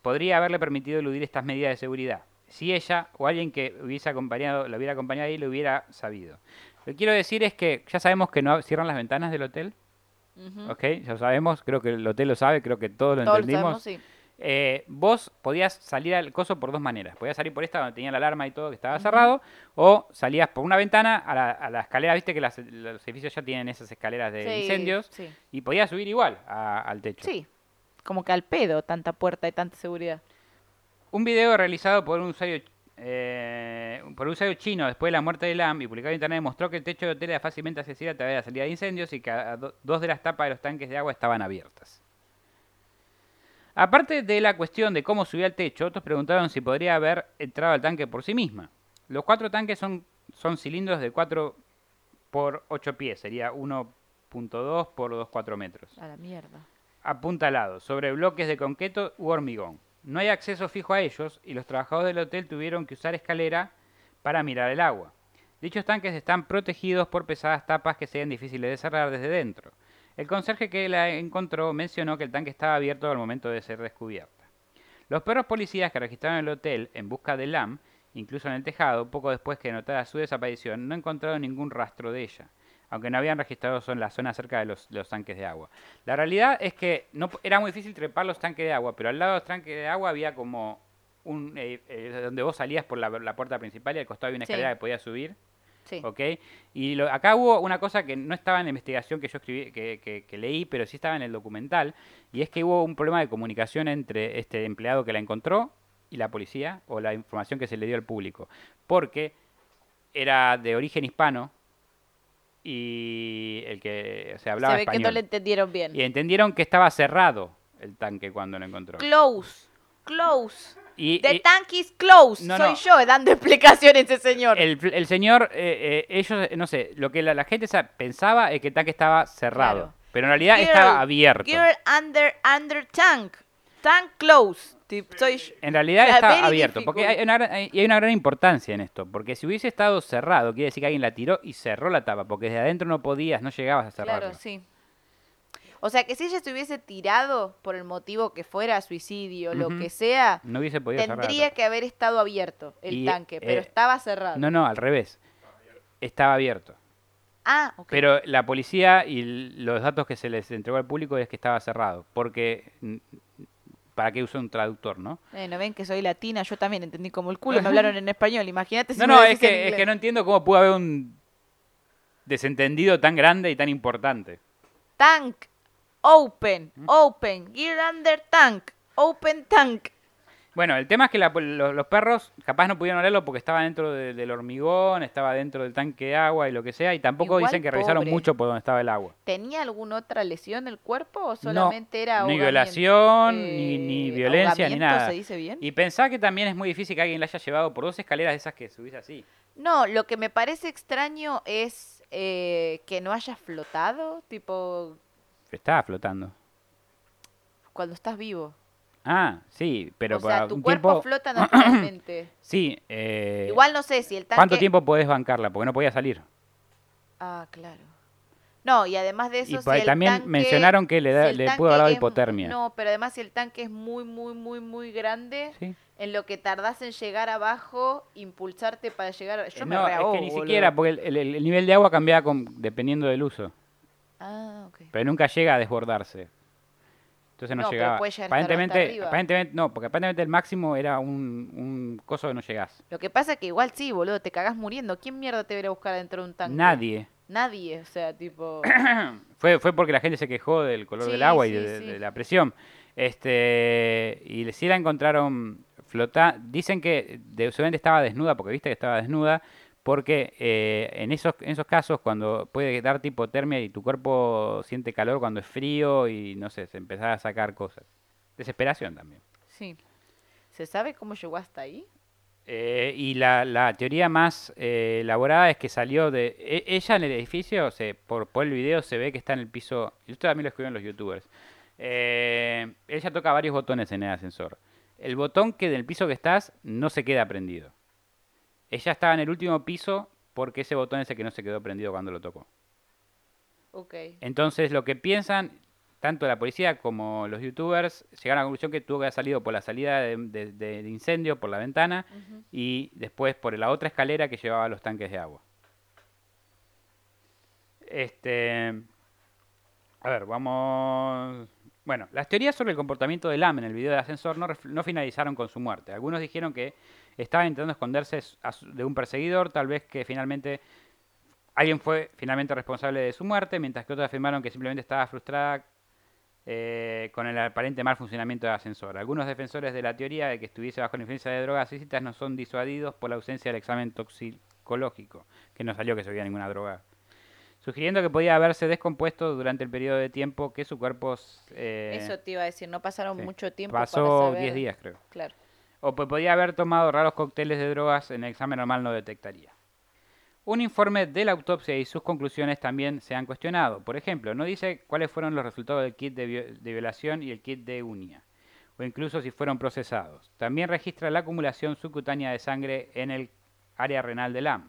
podría haberle permitido eludir estas medidas de seguridad, si ella o alguien que hubiese acompañado, la hubiera acompañado ahí lo hubiera sabido. Lo que quiero decir es que ya sabemos que no cierran las ventanas del hotel. Uh-huh. Ok, ya lo sabemos, creo que el hotel lo sabe, creo que todos lo todos entendimos. Lo sabemos, sí. Eh, vos podías salir al coso por dos maneras. Podías salir por esta donde tenía la alarma y todo que estaba uh-huh. cerrado, o salías por una ventana a la, a la escalera, viste que las, los edificios ya tienen esas escaleras de sí, incendios, sí. Y podías subir igual a, al techo. Sí, como que al pedo, tanta puerta y tanta seguridad. Un video realizado por un usuario eh, por un usuario chino después de la muerte de Lam y publicado en internet demostró que el techo del hotel era fácilmente accesible a través de la salida de incendios y que a do, dos de las tapas de los tanques de agua estaban abiertas. Aparte de la cuestión de cómo subía al techo, otros preguntaron si podría haber entrado al tanque por sí misma. Los cuatro tanques son, son cilindros de cuatro por ocho pies, sería uno punto dos por dos punto cuatro metros. A la mierda. Apuntalados, sobre bloques de concreto u hormigón. No hay acceso fijo a ellos y los trabajadores del hotel tuvieron que usar escalera para mirar el agua. Dichos tanques están protegidos por pesadas tapas que sean difíciles de cerrar desde dentro. El conserje que la encontró mencionó que el tanque estaba abierto al momento de ser descubierta. Los perros policías que registraron el hotel en busca de Lam, incluso en el tejado, poco después que notara su desaparición, no encontraron ningún rastro de ella, aunque no habían registrado son la zona cerca de los, los tanques de agua. La realidad es que no era muy difícil trepar los tanques de agua, pero al lado de los tanques de agua había como un eh, eh, donde vos salías por la, la puerta principal y al costado había una escalera sí. que podías subir. Sí. ¿Okay? Y lo, acá hubo una cosa que no estaba en la investigación que yo escribí, que, que, que leí, pero sí estaba en el documental, y es que hubo un problema de comunicación entre este empleado que la encontró y la policía, o la información que se le dio al público, porque era de origen hispano y el que o se hablaba español. Se ve español, que no le entendieron bien. Y entendieron que estaba cerrado el tanque cuando lo encontró. Close, close. Y, The eh, tank is closed. No, Soy no. yo dando explicaciones ese señor. El, el señor, eh, eh, ellos, no sé, lo que la, la gente pensaba es que el tanque estaba cerrado. Claro. Pero en realidad girl, estaba abierto. Girl under, under tank. Tank closed. Soy yo. En realidad la estaba abierto. Difficult. Porque hay una, hay, hay una gran importancia en esto. Porque si hubiese estado cerrado, quiere decir que alguien la tiró y cerró la tapa. Porque desde adentro no podías, no llegabas a cerrarlo. Claro, sí. O sea, que si ella se hubiese tirado por el motivo que fuera, suicidio, uh-huh. lo que sea, no hubiese podido tendría cerrar. que haber estado abierto el y, tanque, pero eh, estaba cerrado. No, no, al revés. Estaba abierto. Ah, ok. Pero la policía y los datos que se les entregó al público es que estaba cerrado, porque... ¿Para qué usó un traductor, no? Bueno, ven que soy latina, yo también entendí como el culo, me hablaron en español, imagínate si No, no, es que, es que no entiendo cómo pudo haber un desentendido tan grande y tan importante. Tank. Open, open, gear under tank, open tank. Bueno, el tema es que la, los, los perros capaz no pudieron olerlo porque estaba dentro de, del hormigón, estaba dentro del tanque de agua y lo que sea, y tampoco igual dicen que pobre. revisaron mucho por donde estaba el agua. ¿Tenía alguna otra lesión en el cuerpo o solamente no, era ahogamiento? Ni violación, eh, ni, ni violencia, ni nada. ¿Se dice bien? Y pensá que también es muy difícil que alguien la haya llevado por dos escaleras de esas que subís así. No, lo que me parece extraño es eh, que no haya flotado, tipo... Estaba flotando. Cuando estás vivo. Ah, sí, pero... O sea, tu cuerpo tiempo... flota naturalmente. Sí. Eh... Igual no sé si el tanque... ¿Cuánto tiempo podés bancarla? Porque no podía salir. Ah, claro. No, y además de eso... Y si el también tanque... mencionaron que le, da, si le pudo haber dado es... hipotermia. No, pero además si el tanque es muy, muy, muy, muy grande... Sí. En lo que tardás en llegar abajo, impulsarte para llegar... Yo eh, me no, reahogo, es que ni boludo. siquiera, porque el, el, el nivel de agua cambiaba con... dependiendo del uso. Ah, okay. Pero nunca llega a desbordarse. Entonces no, no llegaba. Aparentemente, aparentemente, no, porque aparentemente el máximo era un, un coso que no llegás. Lo que pasa es que igual sí, boludo, te cagás muriendo. ¿Quién mierda te va a ir a buscar dentro de un tanque? Nadie. Nadie, o sea, tipo... fue, fue porque la gente se quejó del color sí, del agua sí, y de, sí. de la presión. Este, y sí la encontraron flotando. Dicen que seguramente estaba desnuda, porque viste que estaba desnuda, porque eh, en esos en esos casos, cuando puede darte hipotermia y tu cuerpo siente calor cuando es frío y no sé, se empezaba a sacar cosas. Desesperación también. Sí. ¿Se sabe cómo llegó hasta ahí? Eh, y la, la teoría más eh, elaborada es que salió de... E- ella en el edificio, se, por, por el video se ve que está en el piso... Yo también lo escribí en los youtubers. Eh, ella toca varios botones en el ascensor. El botón que del piso que estás no se queda prendido. Ella estaba en el último piso porque ese botón es el que no se quedó prendido cuando lo tocó. Okay. Entonces lo que piensan... Tanto la policía como los youtubers llegaron a la conclusión que tuvo que haber salido por la salida de, de, de incendio, por la ventana, uh-huh. y después por la otra escalera que llevaba los tanques de agua. Este, a ver, vamos... Bueno, las teorías sobre el comportamiento de Lam en el video del ascensor no, ref, no finalizaron con su muerte. Algunos dijeron que estaba intentando esconderse de un perseguidor, tal vez que finalmente... Alguien fue finalmente responsable de su muerte, mientras que otros afirmaron que simplemente estaba frustrada... Eh, con el aparente mal funcionamiento del ascensor. Algunos defensores de la teoría de que estuviese bajo la influencia de drogas ilícitas no son disuadidos por la ausencia del examen toxicológico, que no salió que se veía ninguna droga, sugiriendo que podía haberse descompuesto durante el periodo de tiempo que su cuerpo... Eh, Eso te iba a decir, no pasaron sí, mucho tiempo. Pasó diez días, creo. Claro. O pues podía haber tomado raros cócteles de drogas, en el examen normal no detectaría. Un informe de la autopsia y sus conclusiones también se han cuestionado. Por ejemplo, no dice cuáles fueron los resultados del kit de, viol- de violación y el kit de uña, o incluso si fueron procesados. También registra la acumulación subcutánea de sangre en el área renal de Lam,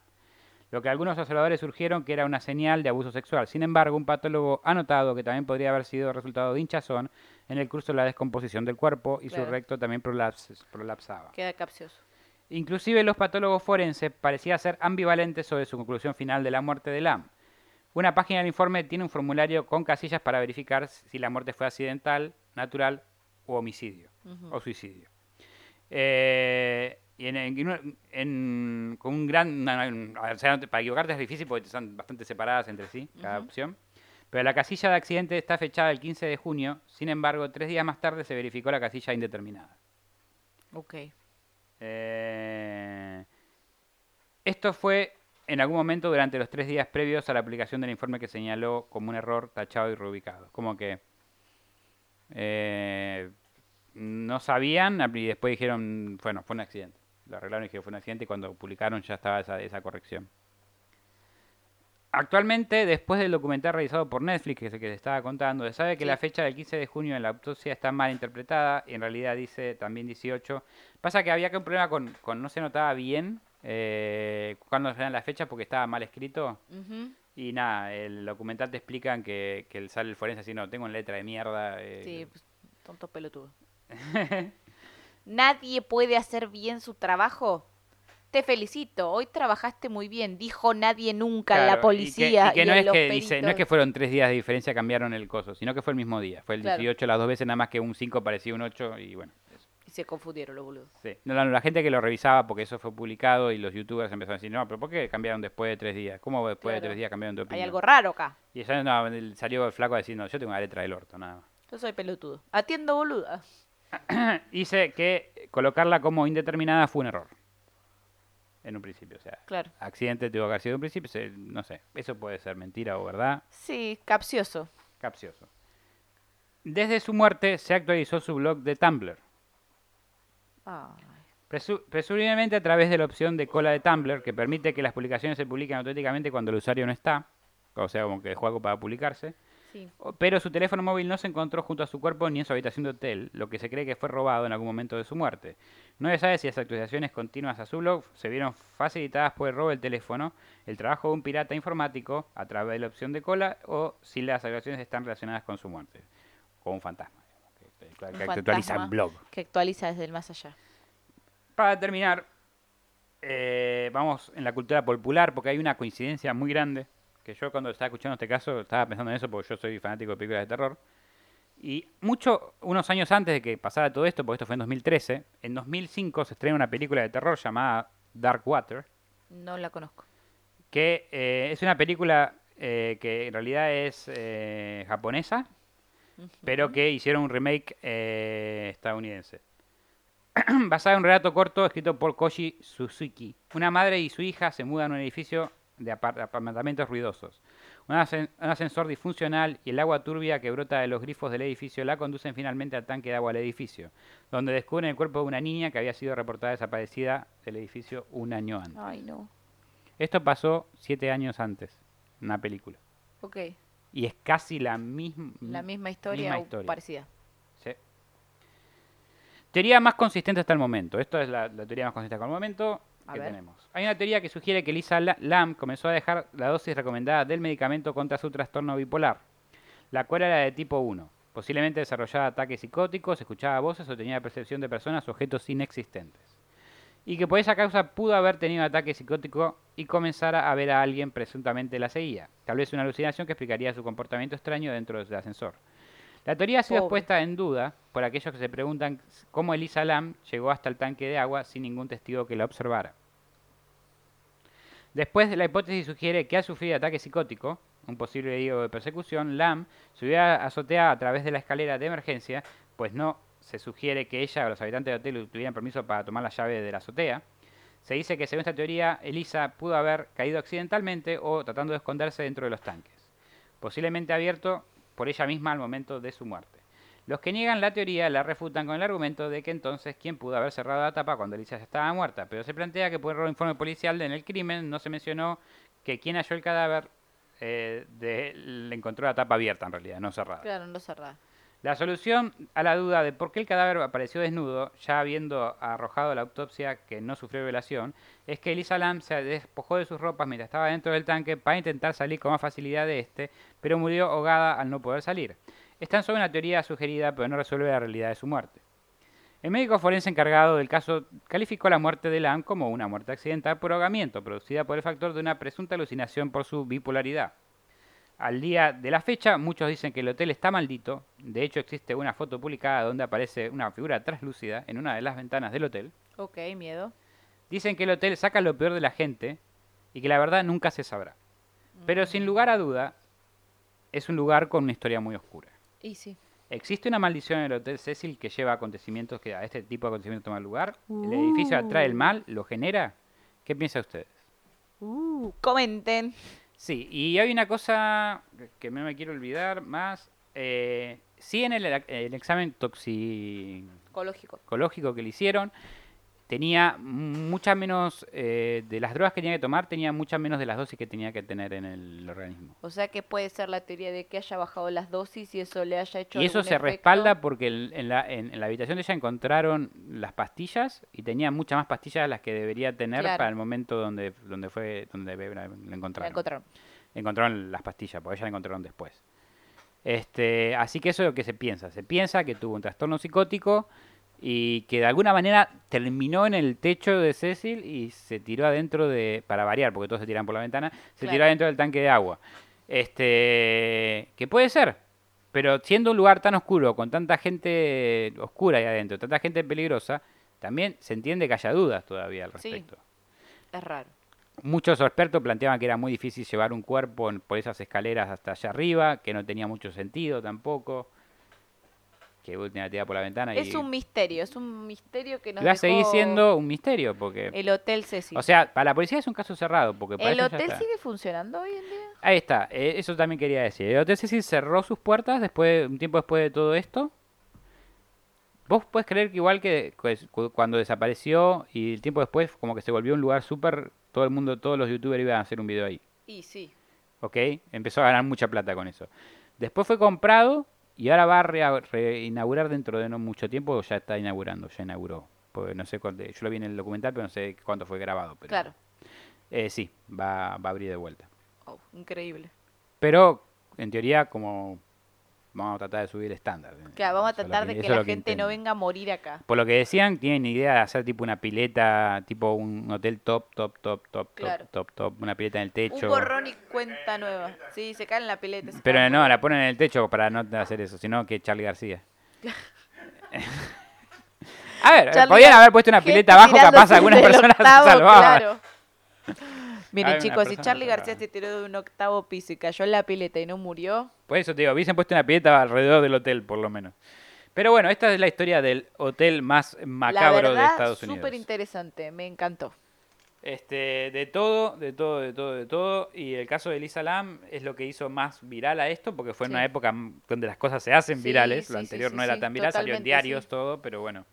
lo que algunos observadores sugirieron que era una señal de abuso sexual. Sin embargo, un patólogo ha notado que también podría haber sido resultado de hinchazón en el curso de la descomposición del cuerpo y claro. Su recto también prolaps- prolapsaba. Queda capcioso. Inclusive los patólogos forenses parecían ser ambivalentes sobre su conclusión final de la muerte de Lam. Una página del informe tiene un formulario con casillas para verificar si la muerte fue accidental, natural o homicidio, uh-huh. o suicidio. Eh, y en, en, en, con un gran, o sea, para equivocarte es difícil porque están bastante separadas entre sí, cada uh-huh. opción. Pero la casilla de accidente está fechada el quince de junio, sin embargo, tres días más tarde se verificó la casilla indeterminada. Ok. Eh, esto fue en algún momento durante los tres días previos a la aplicación del informe que señaló como un error tachado y reubicado. Como que eh, no sabían y después dijeron, bueno, fue un accidente. Lo arreglaron y dijeron fue un accidente y cuando publicaron ya estaba esa, esa corrección. Actualmente, después del documental realizado por Netflix, que es el que se estaba contando, se sabe que sí. La fecha del quince de junio en la autopsia está mal interpretada, y en realidad dice también dieciocho. Pasa que había que un problema con, con no se notaba bien eh, cuando eran las fechas porque estaba mal escrito. Uh-huh. Y nada, el documental te explican que, que sale el forense así, no, tengo una letra de mierda. Eh. Sí, pues, tonto pelotudo. ¿Nadie puede hacer bien su trabajo? Te felicito, hoy trabajaste muy bien, dijo nadie nunca, claro, la policía. Y que, y que, y no, es que dice, no es que fueron tres días de diferencia, cambiaron el coso, sino que fue el mismo día. Fue el claro. dieciocho las dos veces, nada más que un cinco parecía un ocho y bueno. Eso. Y se confundieron los boludos. Sí, no, la, la gente que lo revisaba porque eso fue publicado y los youtubers empezaron a decir, no, pero ¿por qué cambiaron después de tres días? ¿Cómo después claro. de tres días cambiaron de opinión? Hay algo raro acá. Y ella no, salió el flaco a decir, no, yo tengo una letra del orto, nada más. Yo soy pelotudo. Atiendo boluda. Dice que colocarla como indeterminada fue un error. En un principio, o sea, claro. accidente tuvo que haber sido en un principio, no sé, eso puede ser mentira o verdad. Sí, capcioso. Capcioso. Desde su muerte se actualizó su blog de Tumblr. Oh. Presu- presumiblemente a través de la opción de cola de Tumblr, que permite que las publicaciones se publiquen automáticamente cuando el usuario no está, o sea, como que dejó algo para publicarse. Sí. Pero su teléfono móvil no se encontró junto a su cuerpo ni en su habitación de hotel, lo que se cree que fue robado en algún momento de su muerte. No se sabe si las actualizaciones continuas a su blog se vieron facilitadas por el robo del teléfono, el trabajo de un pirata informático a través de la opción de cola, o si las actualizaciones están relacionadas con su muerte. O un fantasma. Que, que, un que actualiza el blog. Que actualiza desde el más allá. Para terminar, eh, vamos en la cultura popular, porque hay una coincidencia muy grande. Que yo cuando estaba escuchando este caso estaba pensando en eso porque yo soy fanático de películas de terror. Y mucho, unos años antes de que pasara todo esto, porque esto fue en dos mil trece, en dos mil cinco se estrena una película de terror llamada Dark Water. No la conozco. Que eh, es una película eh, que en realidad es eh, japonesa, uh-huh. pero que hicieron un remake eh, estadounidense. Basada en un relato corto escrito por Koji Suzuki. Una madre y su hija se mudan a un edificio de apartamentos ruidosos. Un ascensor disfuncional y el agua turbia que brota de los grifos del edificio la conducen finalmente al tanque de agua del edificio, donde descubren el cuerpo de una niña que había sido reportada desaparecida del edificio un año antes. Ay, no. Esto pasó siete años antes, una película. Ok. Y es casi la misma... La misma historia, misma historia. Parecida. Sí. Teoría más consistente hasta el momento. Esto es la, la teoría más consistente hasta el momento... Que tenemos. Hay una teoría que sugiere que Elisa Lam comenzó a dejar la dosis recomendada del medicamento contra su trastorno bipolar, la cual era de tipo uno. Posiblemente desarrollaba ataques psicóticos, escuchaba voces o tenía percepción de personas o objetos inexistentes. Y que por esa causa pudo haber tenido un ataque psicótico y comenzara a ver a alguien presuntamente la seguía. Tal vez una alucinación que explicaría su comportamiento extraño dentro del ascensor. La teoría ha sido Pobre. puesta en duda por aquellos que se preguntan cómo Elisa Lam llegó hasta el tanque de agua sin ningún testigo que la observara. Después, la hipótesis sugiere que al sufrir ataque psicótico, un posible delirio de persecución, Lam se hubiera azoteado a través de la escalera de emergencia, pues no se sugiere que ella o los habitantes del hotel tuvieran permiso para tomar la llave de la azotea. Se dice que según esta teoría, Elisa pudo haber caído accidentalmente o tratando de esconderse dentro de los tanques, posiblemente abierto por ella misma al momento de su muerte. Los que niegan la teoría la refutan con el argumento de que entonces quién pudo haber cerrado la tapa cuando Elisa ya estaba muerta, pero se plantea que por error informe policial en el crimen no se mencionó que quien halló el cadáver eh, de, le encontró la tapa abierta en realidad, no cerrada. Claro, no cerrada. La solución a la duda de por qué el cadáver apareció desnudo, ya habiendo arrojado la autopsia que no sufrió violación, es que Elisa Lam se despojó de sus ropas mientras estaba dentro del tanque para intentar salir con más facilidad de este, pero murió ahogada al no poder salir. Es tan solo una teoría sugerida, pero no resuelve la realidad de su muerte. El médico forense encargado del caso calificó la muerte de Lam como una muerte accidental por ahogamiento, producida por el factor de una presunta alucinación por su bipolaridad. Al día de la fecha, muchos dicen que el hotel está maldito. De hecho, existe una foto publicada donde aparece una figura translúcida en una de las ventanas del hotel. Ok, miedo. Dicen que el hotel saca lo peor de la gente y que la verdad nunca se sabrá. Mm. Pero sin lugar a duda, es un lugar con una historia muy oscura. Y sí. Existe una maldición en el Hotel Cecil que lleva acontecimientos que a este tipo de acontecimientos toman lugar. Uh. El edificio atrae el mal, lo genera. ¿Qué piensan ustedes? Uh, comenten. Sí, y hay una cosa que no me quiero olvidar más. Eh, sí, en el, el examen toxicológico Cológico que le hicieron, tenía muchas menos, eh, de las drogas que tenía que tomar, tenía muchas menos de las dosis que tenía que tener en el organismo. O sea que puede ser la teoría de que haya bajado las dosis y eso le haya hecho... Y eso se efecto. respalda porque el, en, la, en, en la habitación de ella encontraron las pastillas y tenía muchas más pastillas de las que debería tener claro. para el momento donde donde fue donde la encontraron. La encontraron. Encontraron las pastillas, porque ella la encontraron después. Este, así que eso es lo que se piensa. Se piensa que tuvo un trastorno psicótico y que de alguna manera terminó en el techo de Cecil y se tiró adentro de... Para variar, porque todos se tiran por la ventana. Se claro. tiró adentro del tanque de agua. Este, que puede ser. Pero siendo un lugar tan oscuro, con tanta gente oscura ahí adentro, tanta gente peligrosa, también se entiende que haya dudas todavía al respecto. Sí, es raro. Muchos expertos planteaban que era muy difícil llevar un cuerpo por esas escaleras hasta allá arriba, que no tenía mucho sentido tampoco. Que última tirada por la ventana. Es y... un misterio, es un misterio que nos va a seguir siendo un misterio porque... El Hotel Cecil. O sea, para la policía es un caso cerrado porque... Para ¿El hotel sigue funcionando hoy en día? Ahí está, eso también quería decir. El Hotel Cecil cerró sus puertas después, un tiempo después de todo esto. Vos podés creer que igual que cuando desapareció y el tiempo después como que se volvió un lugar súper... Todo el mundo, todos los youtubers iban a hacer un video ahí. Y sí. Ok, empezó a ganar mucha plata con eso. Después fue comprado... Y ahora va a re- reinaugurar dentro de no mucho tiempo, ya está inaugurando, ya inauguró. Porque no sé cuánto, yo lo vi en el documental, pero no sé cuánto fue grabado. Pero, claro. Eh, sí, va, va a abrir de vuelta. Oh, increíble. Pero, en teoría, como vamos a tratar de subir el estándar. Claro, vamos a tratar de que la gente no venga a morir acá. Por lo que decían, tienen idea de hacer tipo una pileta, tipo un hotel top, top, top, top, top, top, top, una pileta en el techo. Un borrón y cuenta nueva. Sí, se cae en la pileta. Pero no, la ponen en el techo para no hacer eso, sino que Charlie García. A ver, podían haber puesto una pileta abajo, capaz algunas personas se salvaban. Miren, chicos, si Charly García se tiró de un octavo piso y cayó en la pileta y no murió... Por eso te digo, hubiesen puesto una pileta alrededor del hotel, por lo menos. Pero bueno, esta es la historia del hotel más macabro, la verdad, de Estados Unidos. Súper interesante, me encantó. Este, de todo, de todo, de todo, de todo. Y el caso de Elisa Lam es lo que hizo más viral a esto, porque fue en sí. una época donde las cosas se hacen sí, virales. Sí, lo anterior sí, no sí, era tan viral, salió en diarios, sí. todo, pero bueno.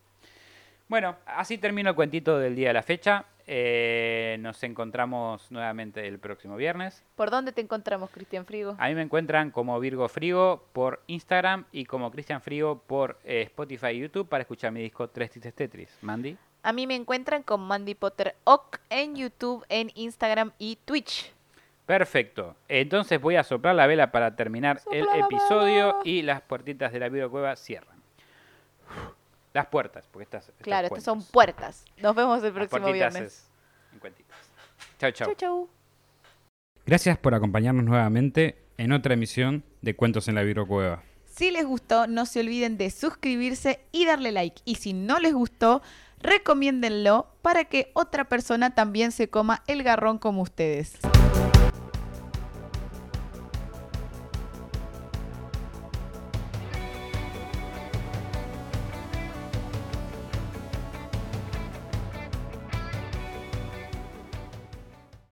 Bueno, así termino el cuentito del día de la fecha. Eh, nos encontramos nuevamente el próximo viernes. ¿Por dónde te encontramos, Cristian Frigo? A mí me encuentran como Virgo Frigo por Instagram y como Cristian Frigo por eh, Spotify y YouTube para escuchar mi disco Tres Tristes Tetris. Mandy. A mí me encuentran con Mandy Potter Oc en YouTube, en Instagram y Twitch. Perfecto. Entonces voy a soplar la vela para terminar Sopla el episodio la y las puertitas de la videocueva cierran. Las puertas, porque estas, estas Claro, estas son puertas. Nos vemos el próximo las viernes. Chao, chao. Chau, chau. Gracias por acompañarnos nuevamente en otra emisión de Cuentos en la Videocueva. Si les gustó, no se olviden de suscribirse y darle like. Y si no les gustó, recomiéndenlo para que otra persona también se coma el garrón como ustedes.